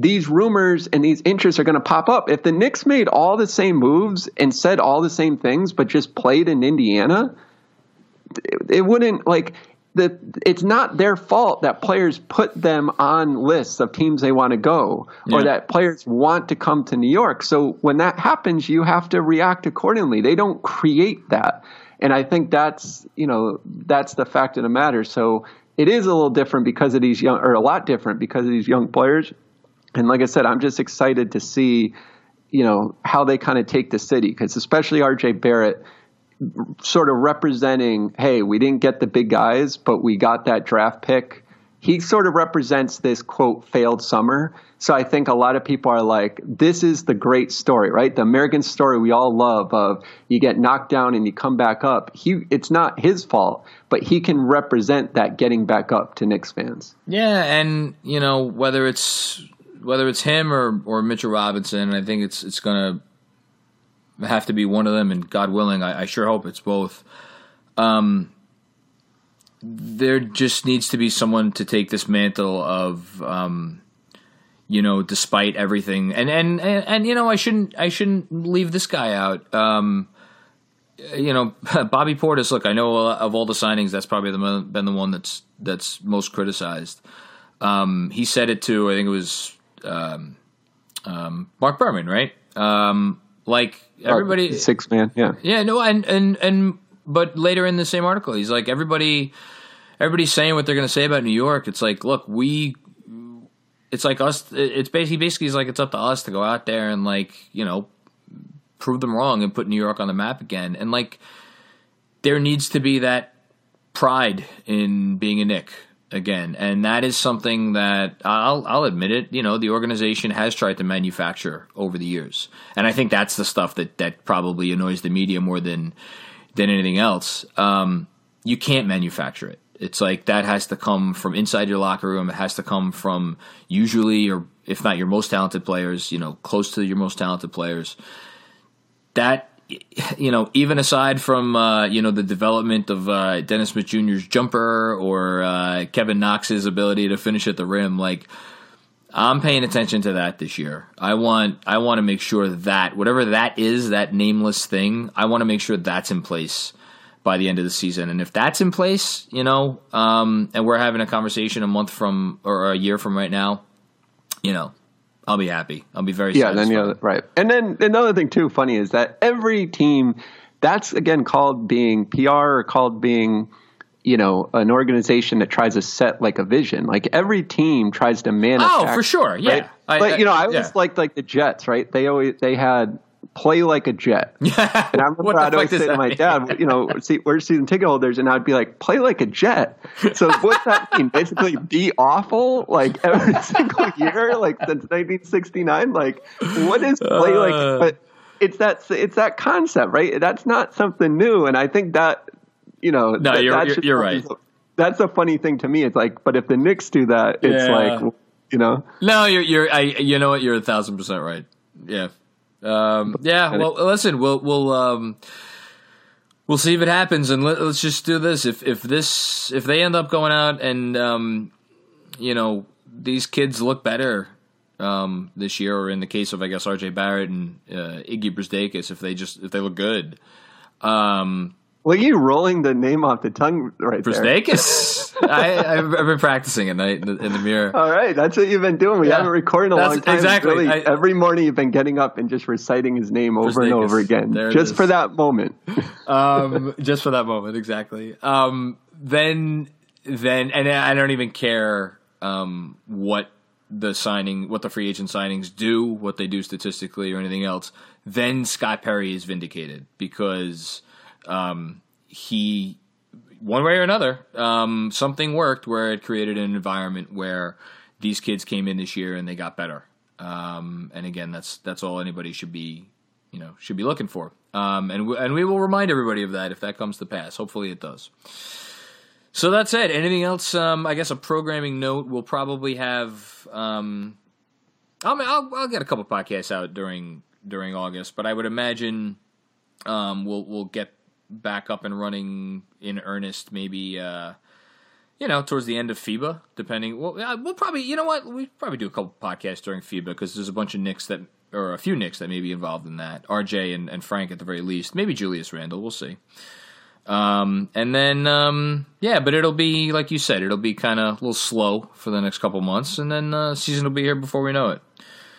these rumors and these interests are going to pop up. If the Knicks made all the same moves and said all the same things, but just played in Indiana, it, it wouldn't like the, it's not their fault that players put them on lists of teams they want to go yeah. or that players want to come to New York. So when that happens, you have to react accordingly. They don't create that. And I think that's, you know, that's the fact of the matter. So it is a little different because of these young or a lot different because of these young players. And like I said, I'm just excited to see, you know, how they kind of take the city because especially R J Barrett sort of representing, hey, we didn't get the big guys, but we got that draft pick he sort of represents this, quote, failed summer. So I think a lot of people are like, this is the great story, right? The American story we all love of you get knocked down and you come back up. He, it's not his fault, but he can represent that getting back up to Knicks fans. Yeah, and, you know, whether it's whether it's him or, or Mitchell Robinson, I think it's it's going to have to be one of them, and God willing, I, I sure hope it's both. Um There just needs to be someone to take this mantle of, um, you know, despite everything, and and, and and you know, I shouldn't I shouldn't leave this guy out. Um, you know, Bobby Portis. Look, I know of all the signings, that's probably the, been the one that's that's most criticized. Um, he said it to, I think it was um, um, Mark Berman, right? Um, like everybody, six man, yeah, yeah, no, and and and. But later in the same article, he's like, everybody, everybody's saying what they're going to say about New York. It's like, look, we, it's like us. It's basically, basically is like, it's up to us to go out there and, like, you know, prove them wrong and put New York on the map again. And, like, there needs to be that pride in being a Knick again. And that is something that I'll, I'll admit it. You know, the organization has tried to manufacture over the years. And I think that's the stuff that, that probably annoys the media more than, than anything else. Um, you can't manufacture it. It's like that has to come from inside your locker room. It has to come from usually, or if not your most talented players, you know, close to your most talented players. That, you know, even aside from, uh, you know, the development of uh, Dennis Smith Junior's jumper or uh, Kevin Knox's ability to finish at the rim, like, I'm paying attention to that this year. I want I want to make sure that whatever that is, that nameless thing, I want to make sure that's in place by the end of the season. And if that's in place, you know, um, and we're having a conversation a month from or a year from right now, you know, I'll be happy. I'll be very yeah, satisfied. Yeah, then, you know, right. And then another thing, too, funny is that every team, that's, again, called being P R or called being – you know, an organization that tries to set like a vision, like every team tries to manage. Oh, for sure. Yeah. Right? I, but I, you know, I always yeah. liked like the Jets, right? They always, they had play like a Jet. And I remember I'd always say to my mean? dad, you know, see, we're season ticket holders. And I'd be like, play like a Jet. So what's that mean? Basically be awful like every single year, like since nineteen sixty-nine, like what is play like, uh, but it's that, it's that concept, right? That's not something new. And I think that, You know, no, that, you're, that should, you're right. That's a funny thing to me. It's like, but if the Knicks do that, it's yeah. like, you know, no, you're, you're, I, you know what? You're a thousand percent right. Yeah. Um, yeah. Well, listen, we'll, we'll, um, we'll see if it happens, and let, let's just do this. If, if this, if they end up going out and, um, you know, these kids look better, um, this year, or in the case of, I guess, R J Barrett and, uh, Iggy Brzdakis, if they just, if they look good, um, look at you rolling the name off the tongue right there. Brzdakis. I, I've been practicing at night in the, in the mirror. All right. That's what you've been doing. We yeah. haven't recorded in a that's, long time. Exactly. Really, I, every morning you've been getting up and just reciting his name over Brzdakis. and over again. There just for that moment. um, just for that moment. Exactly. Um, then, then, and I don't even care um, what the signing, what the free agent signings do, what they do statistically or anything else. Then Scott Perry is vindicated because... Um, he, one way or another, um, something worked where it created an environment where these kids came in this year and they got better. Um, and again, that's, that's all anybody should be, you know, should be looking for. Um, and, w- and we will remind everybody of that if that comes to pass. Hopefully it does. So that's it. Anything else? Um, I guess a programming note. We'll probably have, um, I mean, I'll, I'll get a couple podcasts out during, during August, but I would imagine, um, we'll, we'll get back up and running in earnest, maybe, uh, you know, towards the end of FIBA, depending. Well, we'll probably, you know what, we we'll probably do a couple podcasts during FIBA because there's a bunch of Knicks that, or a few Knicks that may be involved in that. R J and, and Frank at the very least, maybe Julius Randle, we'll see. Um, and then, um, yeah, but it'll be, like you said, it'll be kind of a little slow for the next couple months, and then uh, season will be here before we know it.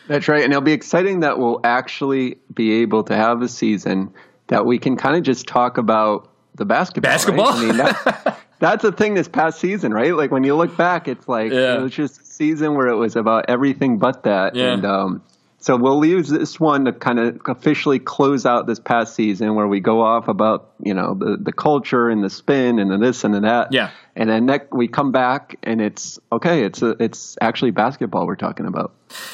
That's right, and it'll be exciting that we'll actually be able to have a season that we can kind of just talk about the basketball. Basketball? Right? I mean, that's, that's the thing this past season, right? Like, when you look back, it's like, yeah. it was just a season where it was about everything but that. Yeah. And um, So we'll use this one to kind of officially close out this past season, where we go off about, you know, the, the culture and the spin and the this and the that. Yeah. And then next we come back and it's okay. It's a, it's actually basketball we're talking about.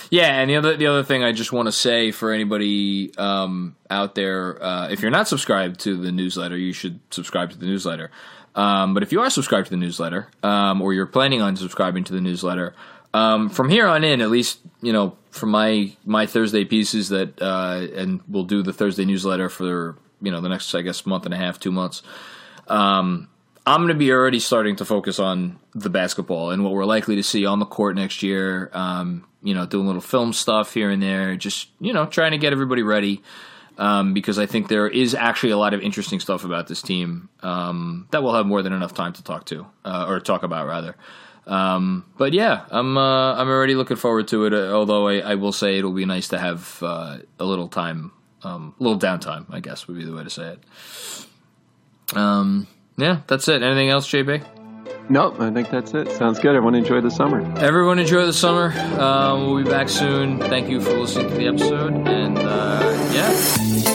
Yeah. And the other the other thing I just want to say for anybody um, out there, uh, if you're not subscribed to the newsletter, you should subscribe to the newsletter. Um, but if you are subscribed to the newsletter, um, or you're planning on subscribing to the newsletter, um, from here on in, at least, you know, from my, my Thursday pieces that, uh, and we'll do the Thursday newsletter for, you know, the next, I guess, month and a half, two months. Um, I'm going to be already starting to focus on the basketball and what we're likely to see on the court next year. Um, you know, doing little film stuff here and there, just, you know, trying to get everybody ready. Um, because I think there is actually a lot of interesting stuff about this team um, that we'll have more than enough time to talk to uh, or talk about rather. Um, but yeah, I'm uh, I'm already looking forward to it. Uh, although I, I will say it'll be nice to have uh, a little time, um, a little downtime, I guess would be the way to say it. Um, yeah, that's it. Anything else, J B? Nope, I think that's it. Sounds good. Everyone enjoy the summer. Everyone enjoy the summer. Um, we'll be back soon. Thank you for listening to the episode. And, uh, yeah.